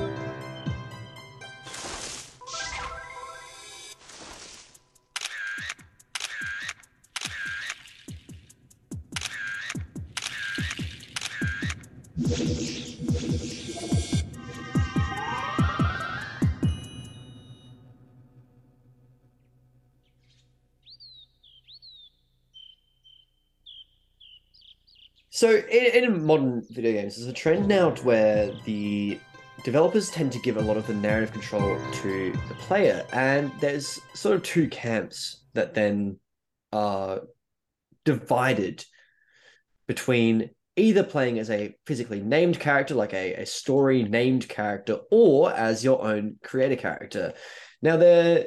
So in, in modern video games, there's a trend now to where the developers tend to give a lot of the narrative control to the player, and there's sort of two camps that then are divided between either playing as a physically named character, like a, a story named character, or as your own creator character. Now, there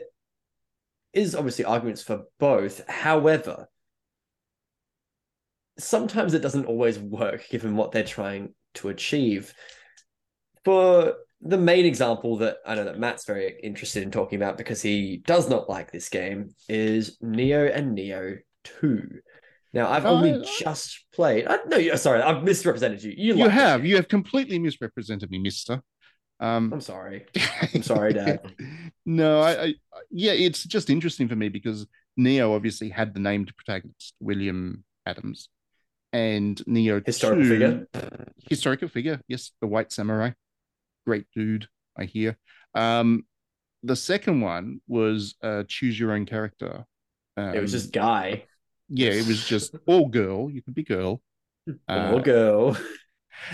is obviously arguments for both. However, sometimes it doesn't always work given what they're trying to achieve. For the main example that I know that Matt's very interested in talking about because he does not like this game is Neo and Neo two. Now, I've no, only I, just played... I, no, sorry, I've misrepresented you. You, you like have. You have completely misrepresented me, mister. Um, I'm sorry. I'm sorry, Dad. No, I, I... Yeah, it's just interesting for me because Neo obviously had the named protagonist, William Adams. And Neo historical two, figure, historical figure, yes, the White Samurai, great dude, I hear. Um, the second one was uh, choose your own character. Um, it was just guy. Yeah, it was just all girl. You could be girl, all uh, girl.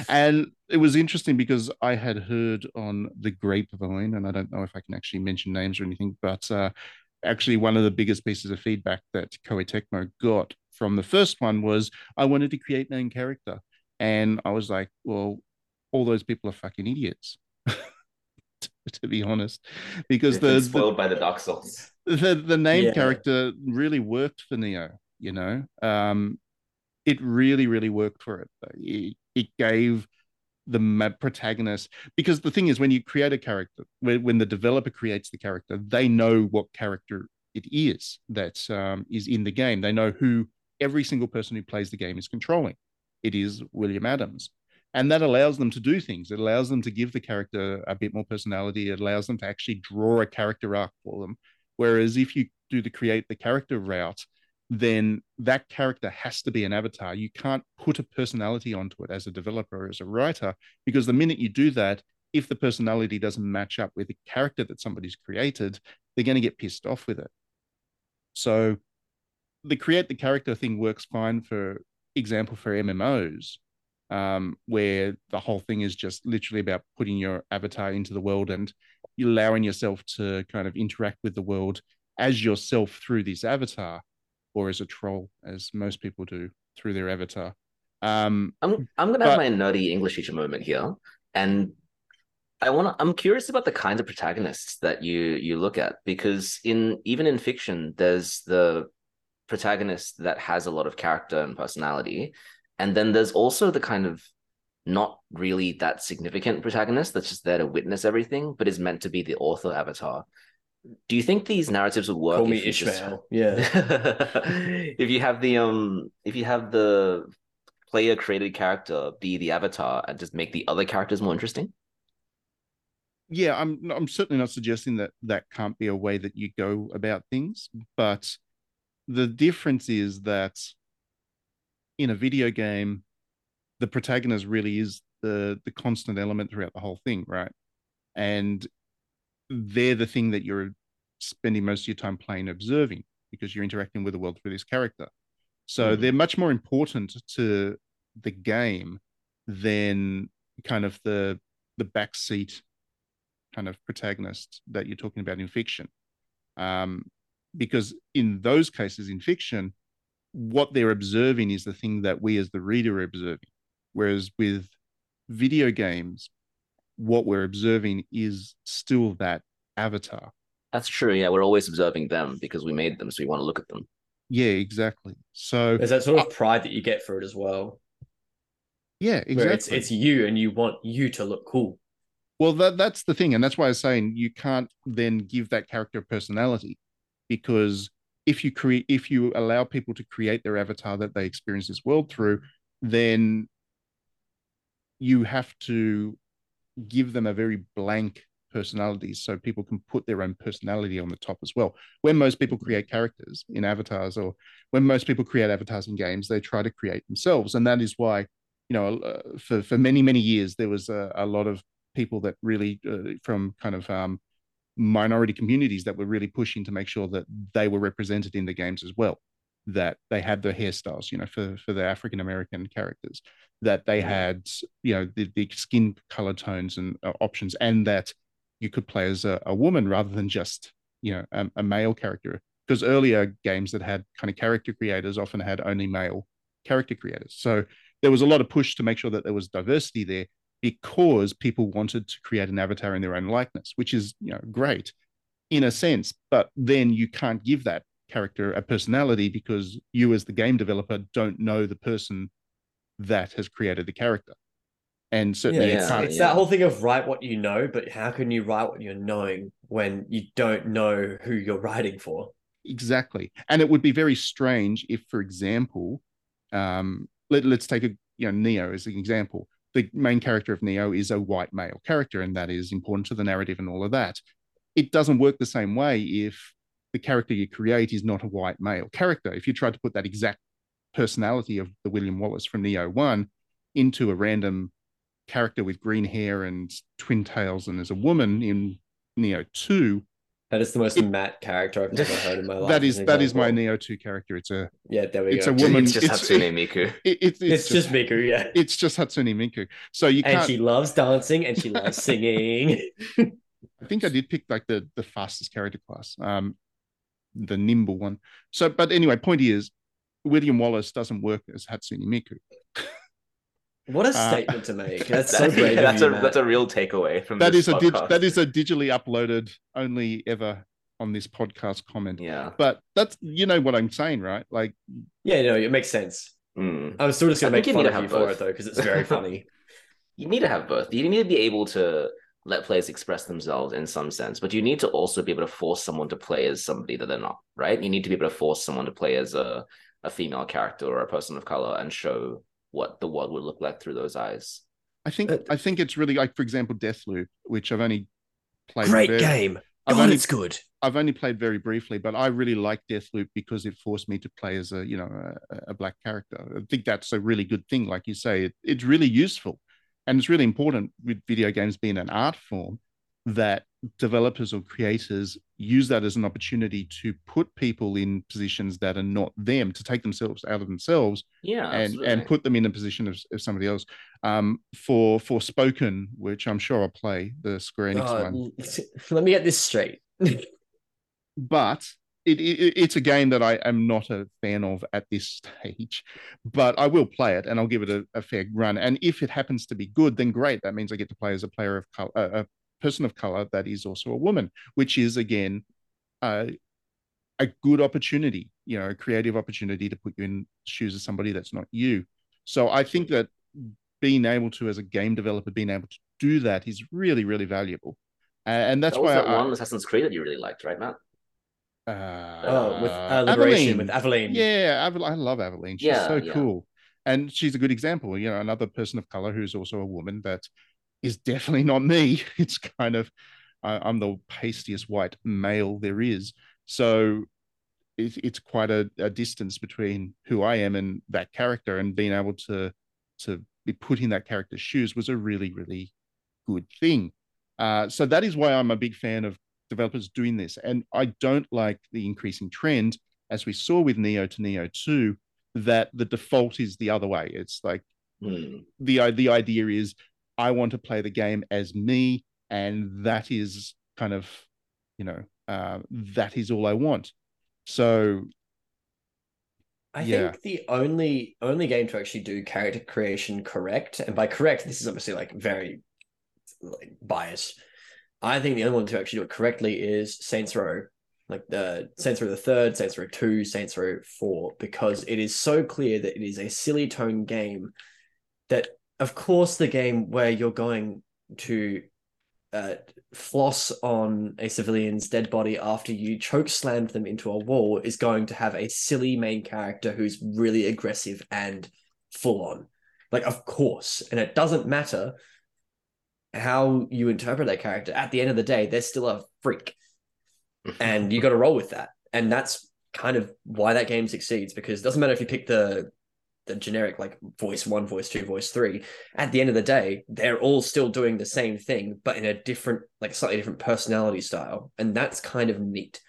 And it was interesting because I had heard on the grapevine, and I don't know if I can actually mention names or anything, but uh, actually one of the biggest pieces of feedback that Koei Tecmo got from the first one was I wanted to create my own character. And I was like, well, all those people are fucking idiots, to be honest, because the spoiled the, by the Dark Souls. The, the name yeah. character really worked for Neo, you know, um, it really, really worked for it. It, it gave the protagonist, because the thing is when you create a character, when, when the developer creates the character, they know what character it is that um, is in the game. They know who every single person who plays the game is controlling. It is William Adams. And that allows them to do things. It allows them to give the character a bit more personality. It allows them to actually draw a character arc for them. Whereas if you do the create the character route, then that character has to be an avatar. You can't put a personality onto it as a developer or as a writer, because the minute you do that, if the personality doesn't match up with the character that somebody's created, they're going to get pissed off with it. So the create the character thing works fine, for example, for M M Os, um, where the whole thing is just literally about putting your avatar into the world and allowing yourself to kind of interact with the world as yourself through this avatar, or as a troll, as most people do through their avatar. Um, I'm I'm going to have my nerdy English teacher moment here, and I want to. I'm curious about the kinds of protagonists that you you look at, because in even in fiction, there's the protagonist that has a lot of character and personality, and then there's also the kind of not really that significant protagonist that's just there to witness everything but is meant to be the author avatar. Do you think these narratives would work? Call me Ishmael. Just... yeah. If you have the um if you have the player created character be the avatar and just make the other characters more interesting. Yeah, I'm I'm certainly not suggesting that that can't be a way that you go about things, but the difference is that in a video game, the protagonist really is the, the constant element throughout the whole thing, right? And they're the thing that you're spending most of your time playing, observing, because you're interacting with the world through this character. So they're much more important to the game than kind of the the backseat kind of protagonist that you're talking about in fiction. Um, because in those cases in fiction, what they're observing is the thing that we as the reader are observing. Whereas with video games, what we're observing is still that avatar. That's true. Yeah, we're always observing them because we made them, so we want to look at them. Yeah, exactly. So there's that sort of pride that you get for it as well. Yeah, exactly. Where it's, it's you, and you want you to look cool. Well, that that's the thing, and that's why I was saying you can't then give that character a personality, because if you create, if you allow people to create their avatar that they experience this world through, then you have to give them a very blank personality so people can put their own personality on the top as well. When most people create characters in avatars, or when most people create avatars in games, they try to create themselves. And that is why, you know, uh, for, for many, many years, there was a, a lot of people that really uh, from kind of um, minority communities that were really pushing to make sure that they were represented in the games as well, that they had the hairstyles, you know, for, for the African-American characters, that they had, you know, the, the skin color tones and uh, options, and that you could play as a, a woman rather than just, you know, a, a male character. Because earlier games that had kind of character creators often had only male character creators. So there was a lot of push to make sure that there was diversity there, because people wanted to create an avatar in their own likeness, which is, you know, great in a sense. But then you can't give that character a personality, because you as the game developer don't know the person that has created the character. And certainly yeah, it's, it's yeah. that whole thing of write what you know, but how can you write what you're knowing when you don't know who you're writing for? Exactly. And it would be very strange if, for example, um, let, let's take a you know Neo as an example. The main character of Neo is a white male character, and that is important to the narrative and all of that. It doesn't work the same way if the character you create is not a white male character. If you tried to put that exact personality of the William Wallace from Neo one into a random character with green hair and twin tails and as a woman in Neo two, that is the most it, Matt character I've ever heard in my life. That is that is my Neo two character. It's a yeah, there we it's go. It's a woman. It's just it's, Hatsune Miku. It, it, it's, it's just, just Miku, yeah. It's just Hatsune Miku. So you can't... and she loves dancing and she loves singing. I think I did pick like the the fastest character class, um, the nimble one. So, but anyway, point is, William Wallace doesn't work as Hatsune Miku. What a statement uh, to make! That's that, so brave. Yeah, that's you, a Matt. That's a real takeaway from that this is a dig, that is a digitally uploaded only ever on this podcast comment. Yeah, but that's you know what I'm saying, right? Like, yeah, no, it makes sense. Mm. I'm still just gonna I make fun of you both. for it though, because it's very funny. You need to have both. You need to be able to let players express themselves in some sense, but you need to also be able to force someone to play as somebody that they're not. Right? You need to be able to force someone to play as a a female character or a person of color and show what the world would look like through those eyes. I think uh, I think it's really like, for example, Deathloop, which I've only played. Great very, game. I've God, only, it's good. I've only played very briefly, but I really like Deathloop because it forced me to play as a you know a, a black character. I think that's a really good thing. Like you say, it, it's really useful, and it's really important with video games being an art form that developers or creators use that as an opportunity to put people in positions that are not them, to take themselves out of themselves, yeah, and absolutely. and put them in a position of, of somebody else. Um, for for Spoken, which I'm sure I'll play the Square Enix oh, one. Let me get this straight. But it, it it's a game that I am not a fan of at this stage, but I will play it and I'll give it a, a fair run. And if it happens to be good, then great. That means I get to play as a player of color. Uh, a, person of color that is also a woman, which is again uh, a good opportunity, you know, a creative opportunity to put you in shoes of somebody that's not you. So I think that being able to, as a game developer, being able to do that is really, really valuable. Uh, and that's that why that I, one Assassin's Creed that you really liked, right, Matt? Uh, oh, with uh, Liberation, Aveline. with Aveline. Yeah, I love Aveline. She's yeah, so yeah. cool, and she's a good example. You know, another person of color who's also a woman that. Is definitely not me. It's kind of, I, I'm the pastiest white male there is. So it, it's quite a, a distance between who I am and that character, and being able to, to be put in that character's shoes was a really, really good thing. Uh, so that is why I'm a big fan of developers doing this. And I don't like the increasing trend, as we saw with Neo to Neo two, that the default is the other way. It's like mm. the the idea is I want to play the game as me, and that is kind of, you know, uh, that is all I want. So I yeah. think the only only game to actually do character creation correct, and by correct, this is obviously like very like, biased. I think the only one to actually do it correctly is Saints Row, like the Saints Row the Third, Saints Row Two, Saints Row Four, because it is so clear that it is a silly tone game. That of course the game where you're going to uh, floss on a civilian's dead body after you choke slammed them into a wall is going to have a silly main character who's really aggressive and full on. Like, of course, and it doesn't matter how you interpret that character. At the end of the day, they're still a freak, and you got to roll with that. And that's kind of why that game succeeds, because it doesn't matter if you pick the the generic like voice one, voice two, voice three. At the end of the day, they're all still doing the same thing, but in a different, like slightly different personality style, and that's kind of neat.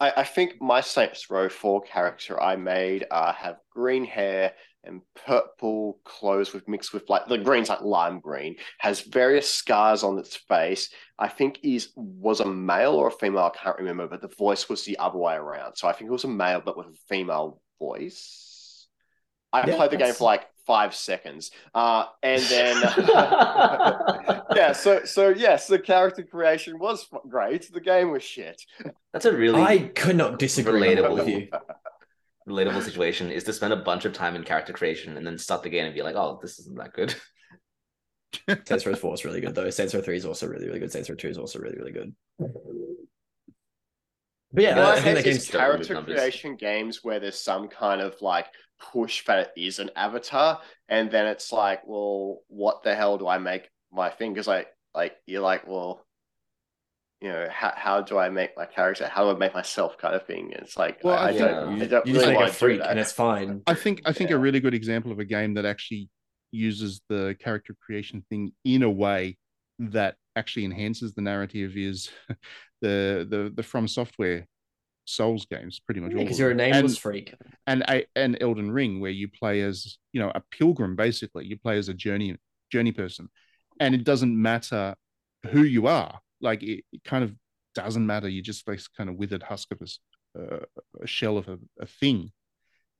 I, I think my Saints Row four character I made uh, have green hair and purple clothes with mixed with like the green's like lime green, has various scars on its face. I think is was a male or a female, I can't remember, but the voice was the other way around. So I think it was a male but with a female voice. I yeah, played the that's... game for like five seconds. Uh, and then yeah, so so yes, the character creation was great. The game was shit. That's a really I could not disagree relatable with you. Relatable situation is to spend a bunch of time in character creation and then start the game and be like, oh, this isn't that good. Saints Row four is really good, though. Saints Row three is also really, really good. Saints Row two is also really, really good. But yeah, well, I think that game's character creation games where there's some kind of like push that it is an avatar, and then it's like, well, what the hell do I make my fingers? Like, like you're like, well, you know, how how do I make my character? How do I make myself? Kind of thing. It's like, well, I, I, don't, you, I don't. You really just make a freak, and it's fine. I think I think yeah. a really good example of a game that actually uses the character creation thing in a way that actually enhances the narrative is the the the From Software Souls games, pretty much. Because yeah, you're a nameless and, freak, and a, and Elden Ring, where you play as you know a pilgrim. Basically, you play as a journey journey person, and it doesn't matter who you are. Like it, it kind of doesn't matter. You just face kind of withered husk of a, uh, a shell of a, a thing.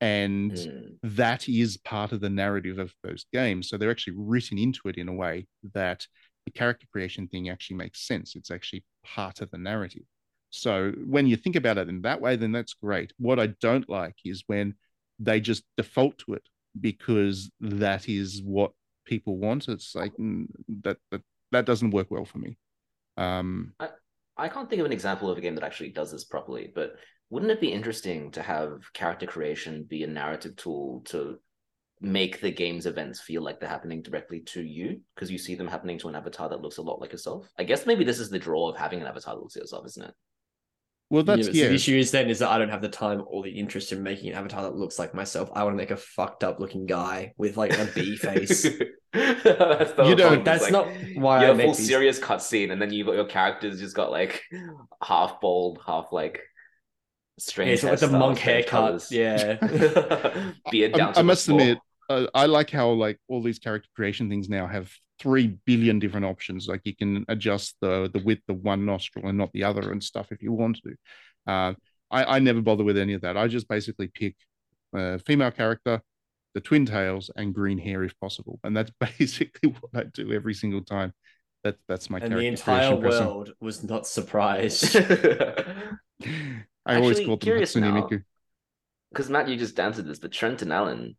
And mm. that is part of the narrative of those games. So they're actually written into it in a way that the character creation thing actually makes sense. It's actually part of the narrative. So when you think about it in that way, then that's great. What I don't like is when they just default to it because that is what people want. It's like, that, that, that doesn't work well for me. Um, I, I can't think of an example of a game that actually does this properly, but wouldn't it be interesting to have character creation be a narrative tool to make the game's events feel like they're happening directly to you, because you see them happening to an avatar that looks a lot like yourself? I guess maybe this is the draw of having an avatar that looks like yourself, isn't it? Well, that's yeah, yeah. So the issue is then is that I don't have the time or the interest in making an avatar that looks like myself. I want to make a fucked up looking guy with like a bee face. that's the you don't, that's like, not why you I have make a full these... serious cutscene, and then you your character's just got like half bald, half like strange. Yeah, it's like the monk haircut. Yeah, beard down. I, to I must floor. admit, uh, I like how like all these character creation things now have three billion different options. Like you can adjust the the width of one nostril and not the other and stuff if you want to. Uh, I, I never bother with any of that. I just basically pick a female character, the twin tails, and green hair if possible. And that's basically what I do every single time. That, that's my and character. And the entire world person. was not surprised. I Actually, always call them Hatsune Miku. Because Matt, you just answered this, but Trent and Alan,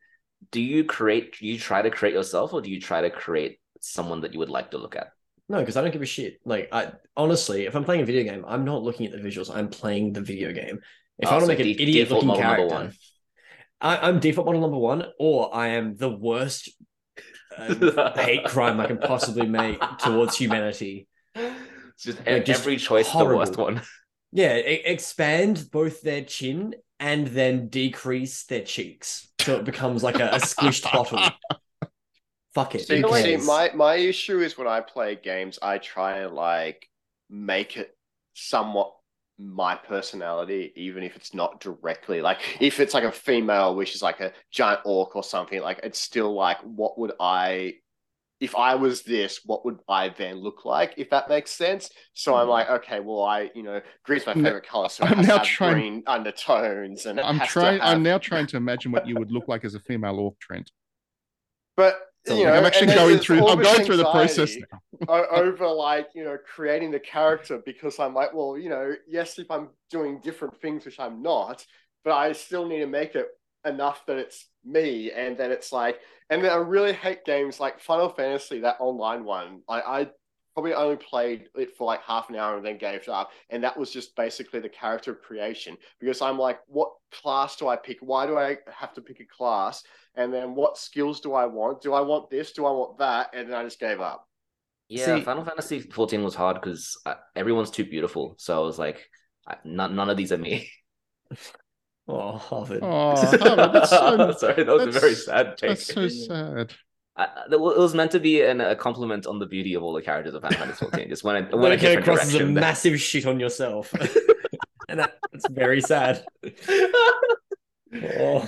do you create, do you try to create yourself, or do you try to create someone that you would like to look at? No, because I don't give a shit. Like, I honestly, if I'm playing a video game, I'm not looking at the visuals. I'm playing the video game. If oh, I want to so make an de- idiot looking character, I, I'm default model number one, or I am the worst uh, hate crime I can possibly make towards humanity. It's just, like, every just choice, horrible. The worst one. Yeah, it, expand both their chin and then decrease their cheeks so it becomes like a, a squished bottle. Fuck it. See, see, my, my issue is when I play games, I try and like make it somewhat my personality, even if it's not directly like, if it's like a female, which is like a giant orc or something, like it's still like, what would I, if I was this, what would I then look like, if that makes sense? So mm. I'm like, okay, well, I, you know, green's my favorite color, so I'm now trying green undertones, and I'm trying. Have... I'm now trying to imagine what you would look like as a female orc, Trent. But so, you like, know, I'm actually going through. I'm going through the process now. Over like you know, creating the character, because I'm like, well, you know, yes, if I'm doing different things, which I'm not, but I still need to make it enough that it's me, and then it's like, and then I really hate games like Final Fantasy, that online one. I, I probably only played it for like half an hour and then gave it up, and that was just basically the character creation, because I'm like, what class do I pick? Why do I have to pick a class? And then what skills do I want? Do I want this? Do I want that? And then I just gave up. Yeah, See, Final Fantasy fourteen was hard because everyone's too beautiful. So I was like, I, none, none of these are me. Oh, Harvard. Oh, Harvard, that's so, sorry, that was a very sad take. That's so sad. I, it was meant to be an, a compliment on the beauty of all the characters of Final Fantasy fourteen. Just when I went a different direction. That came across as a massive shit on yourself. And that, that's very sad. Oh.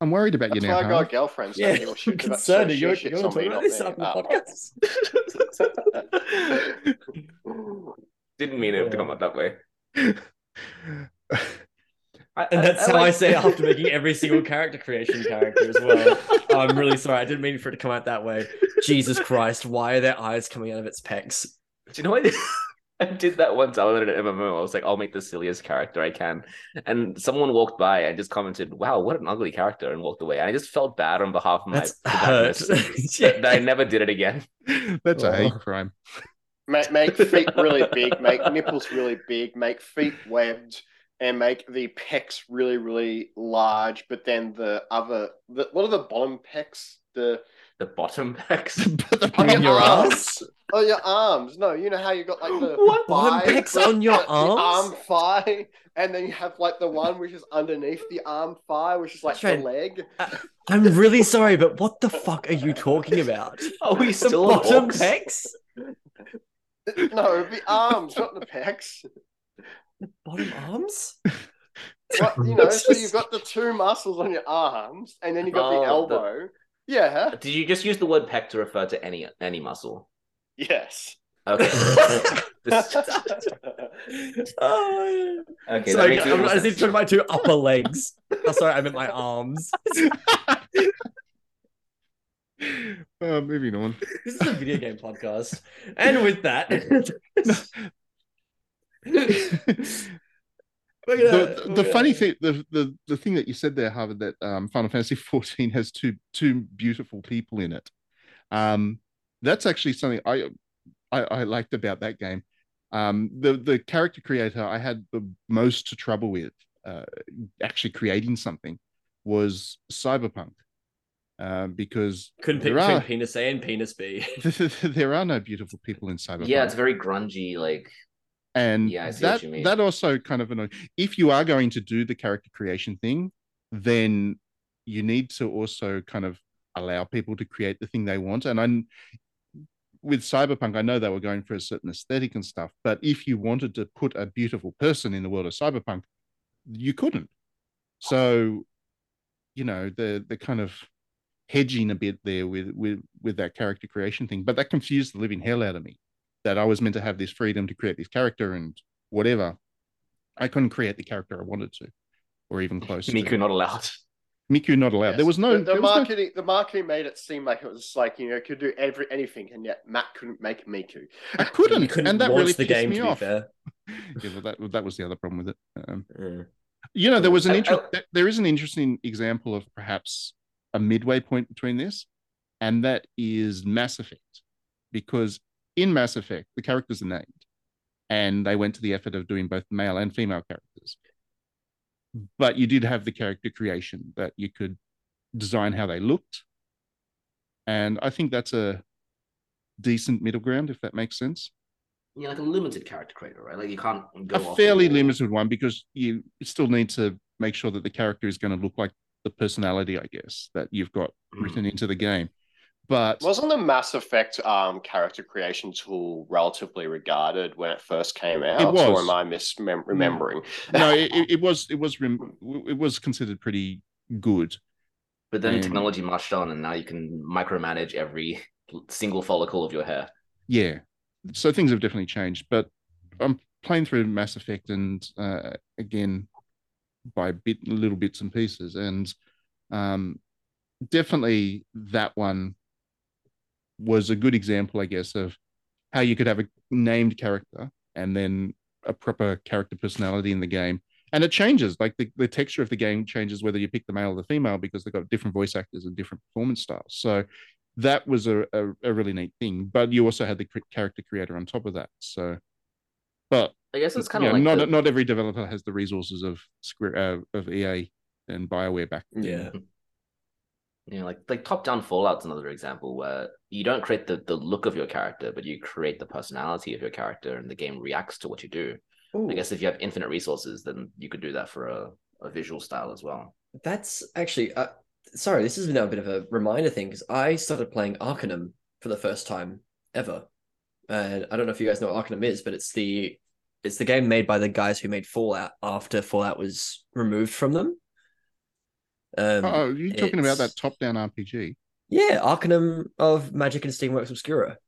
I'm worried about that's you now. That's why I got girlfriends. Yeah, I'm concerned. You're talking about this on the podcast. Didn't mean it yeah. to come out that way. I, and that's I, I how like... I say it after making every single character creation character as well. I'm really sorry. I didn't mean for it to come out that way. Jesus Christ, why are their eyes coming out of its pecs? Do you know what I did? I did that once. I was at an M M O. I was like, I'll make the silliest character I can. And someone walked by and just commented, wow, what an ugly character, and walked away. And I just felt bad on behalf of That's my hurt. That I never did it again. That's oh. a hate crime. Make, make feet really big, make nipples really big, make feet webbed, and make the pecs really, really large. But then the other, the, what are the bottom pecs? The... The bottom pecs, the on your, your arms. arms. Oh, your arms. No, you know how you got like the what? Thigh, the pecs on your the, arms, the arm thigh, and then you have like the one which is underneath the arm thigh, which is like Trent, the leg. Uh, I'm really sorry, but what the fuck are you talking about? Are we still the bottom pecs? No, the arms, not the pecs. The bottom arms. Well, you know, so you've got the two muscles on your arms, and then you've got oh, the elbow. The... Yeah. Did you just use the word pec to refer to any any muscle? Yes. Okay. this... oh, okay. So I, I'm, I was talking about two upper legs. Oh, sorry, I meant my arms. uh, moving on. This is a video game podcast, and with that, the, the, the funny thing, the, the the thing that you said there, Harvard, that um, Final Fantasy fourteen has two two beautiful people in it. Um, that's actually something I, I I liked about that game. Um, the the character creator I had the most trouble with uh, actually creating something was Cyberpunk, uh, because couldn't pick between penis A and penis B. There are no beautiful people in Cyberpunk. Yeah, it's very grungy, like. And yeah, that that also kind of annoys. If you are going to do the character creation thing, then you need to also kind of allow people to create the thing they want. And I'm with Cyberpunk, I know they were going for a certain aesthetic and stuff, but if you wanted to put a beautiful person in the world of Cyberpunk, you couldn't. So, you know, the the kind of hedging a bit there with with with that character creation thing, but that confused the living hell out of me. That I was meant to have this freedom to create this character and whatever. I couldn't create the character I wanted to, or even close. Miku to. not allowed. Miku not allowed. Yes. There was no the, the there marketing. Was no... The marketing made it seem like it was like you know could do every anything, and yet Matt couldn't make Miku. I couldn't, you couldn't and that really the pissed game, me off. Yeah, well, that that was the other problem with it. Um, mm. You know, there was an interest. There is an interesting example of perhaps a midway point between this, and that is Mass Effect, because. In Mass Effect, the characters are named, and they went to the effort of doing both male and female characters. But you did have the character creation that you could design how they looked, and I think that's a decent middle ground, if that makes sense. Yeah, like a limited character creator, right? Like you can't go a off fairly and... limited one, because you still need to make sure that the character is going to look like the personality, I guess, that you've got mm. written into the game. But wasn't the Mass Effect um, character creation tool relatively regarded when it first came out? It was. Or am I misremembering? No, it, it was. It was. It was considered pretty good. But then um, technology marched on, and now you can micromanage every single follicle of your hair. Yeah. So things have definitely changed. But I'm playing through Mass Effect, and uh, again, by bit, little bits and pieces, and um, definitely that one was a good example, I guess, of how you could have a named character and then a proper character personality in the game. And it changes, like the, the texture of the game changes whether you pick the male or the female, because they've got different voice actors and different performance styles. So that was a, a, a really neat thing. But you also had the character creator on top of that. So, but I guess it's kind of like not the... not every developer has the resources of Square uh, of E A and BioWare back then. Yeah. You know, like like top-down Fallout's another example where you don't create the, the look of your character, but you create the personality of your character, and the game reacts to what you do. Ooh. I guess if you have infinite resources, then you could do that for a, a visual style as well. That's actually... Uh, sorry, this is now a bit of a reminder thing, because I started playing Arcanum for the first time ever. And I don't know if you guys know what Arcanum is, but it's the it's the game made by the guys who made Fallout after Fallout was removed from them. Um, oh, you're talking about that top-down R P G? Yeah, Arcanum of Magic and Steamworks Obscura.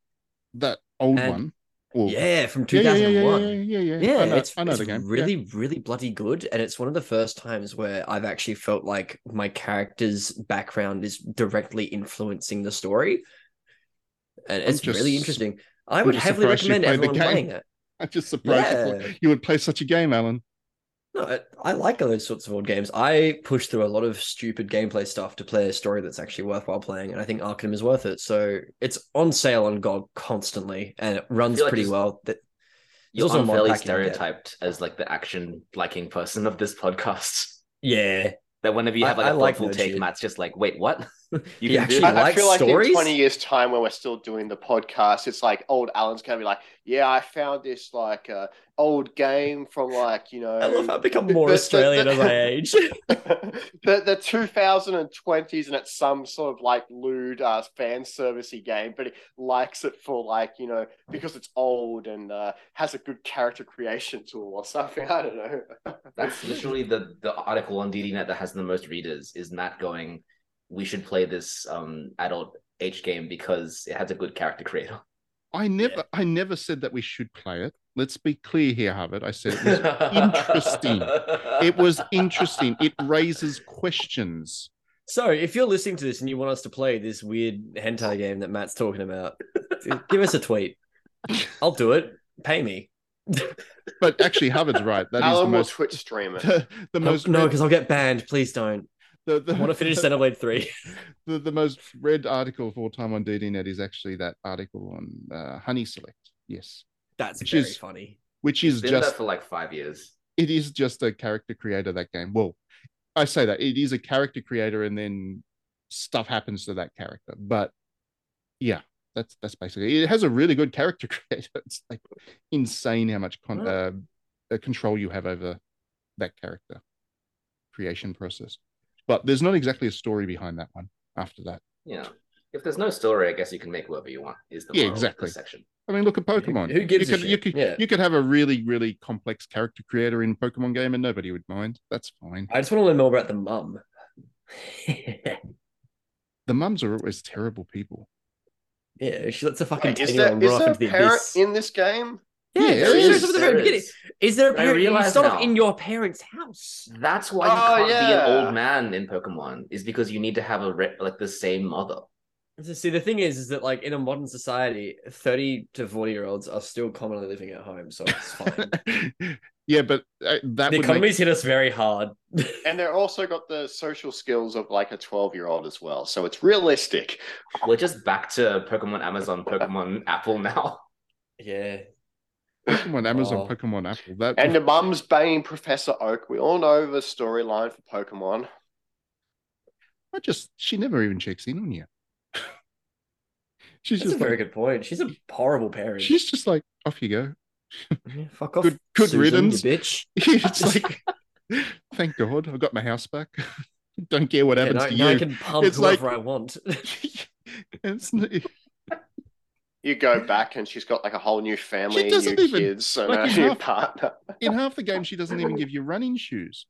That old and, one? Or... Yeah, from two thousand one. Yeah, yeah, yeah. yeah, yeah. yeah I know, it's, I know it's the game. really, yeah. really bloody good, and it's one of the first times where I've actually felt like my character's background is directly influencing the story, and it's just, really interesting. I would heavily recommend everyone playing it. I'm just surprised yeah. you would play such a game, Alan. No, I, I like those sorts of old games. I push through a lot of stupid gameplay stuff to play a story that's actually worthwhile playing, and I think Arcanum is worth it. So it's on sale on GOG constantly, and it runs pretty like well. That you're also fairly stereotyped yet. as like the action-liking person of this podcast. Yeah, that whenever you have like I, a I thoughtful like take, shit. Matt's just like, "Wait, what?" You he can actually do. I, I feel like stories? in twenty years' time, when we're still doing the podcast, it's like old Alan's gonna be like, "Yeah, I found this like uh, old game from like you know." I love how I've become more the, Australian the, the, as I age. the the two thousand and twenties, and it's some sort of like lewd uh, fan servicey game, but he likes it for like you know because it's old and uh, has a good character creation tool or something. I don't know. That's literally the the article on D D Net that has the most readers. Is Matt going? We should play this um, adult H game because it has a good character creator. I never, yeah. I never said that we should play it. Let's be clear here, Harvard. I said it was interesting. It was interesting. It raises questions. So, if you're listening to this and you want us to play this weird hentai game that Matt's talking about, give us a tweet. I'll do it. Pay me. But actually, Harvard's right. That Alan is the will most Twitch streamer. The, the most no, because I'll get banned. Please don't. The, the, I want to finish Xenoblade three. The, the most read article of all time on D D Net is actually that article on uh, Honey Select. Yes. That's which very is, funny. Which is been just... that for like five years. It is just a character creator, that game. Well, I say that. It is a character creator and then stuff happens to that character. But yeah, that's that's basically... It has a really good character creator. It's like insane how much con- oh. uh, control you have over that character creation process. But there's not exactly a story behind that one after that. Yeah. If there's no story, I guess you can make whatever you want. Is the yeah, exactly. Of this section. I mean, look at Pokemon. Who gives you a could, shit? You could, yeah. you could have a really, really complex character creator in a Pokemon game and nobody would mind. That's fine. I just want to learn more about the mum. The mums are always terrible people. Yeah, she lets a fucking ten-year-old run off into the abyss. Is there a parent in this game? Yeah, yeah, there is. At the very beginning. Is there a parent? You start off in your parents' house. That's why oh, you can't yeah. be an old man in Pokemon. Is because you need to have a re- like the same mother. See, the thing is, is that like in a modern society, thirty to forty year olds are still commonly living at home, so it's fine. Yeah, but uh, that the would economy's make... hit us very hard, and they're also got the social skills of like a twelve year old as well. So it's realistic. We're just back to Pokemon Amazon, Pokemon Apple now. Yeah. Pokemon Amazon, oh. Pokemon Apple. That... And the mum's banging Professor Oak. We all know the storyline for Pokemon. I just, she never even checks in on you. She's That's just a like, very good point. She's a horrible parent. She's just like, off you go. Yeah, fuck off. Good, good Susan, riddance. You bitch. It's like, thank God, I've got my house back. Don't care what yeah, happens no, to no, you. I can pump it's whoever like... I want. It's not... You go back and she's got like a whole new family, new even, kids, so like new half, partner. In half the game, she doesn't even give you running shoes.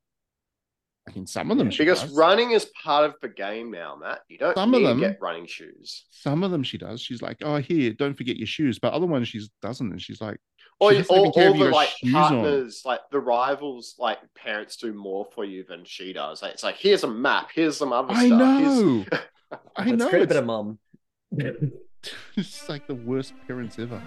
Like in some of them, yeah, she because does. Running is part of the game now, Matt. You don't some need of them, to get running shoes. Some of them she does. She's like, oh, here, don't forget your shoes. But other ones she doesn't. And she's like, or she all, all the like partners, on. Like the rivals, like parents do more for you than she does. Like, it's like, here's a map. Here's some other I stuff. Know. I know. I know. It's a bit of mum. It's like the worst parents ever.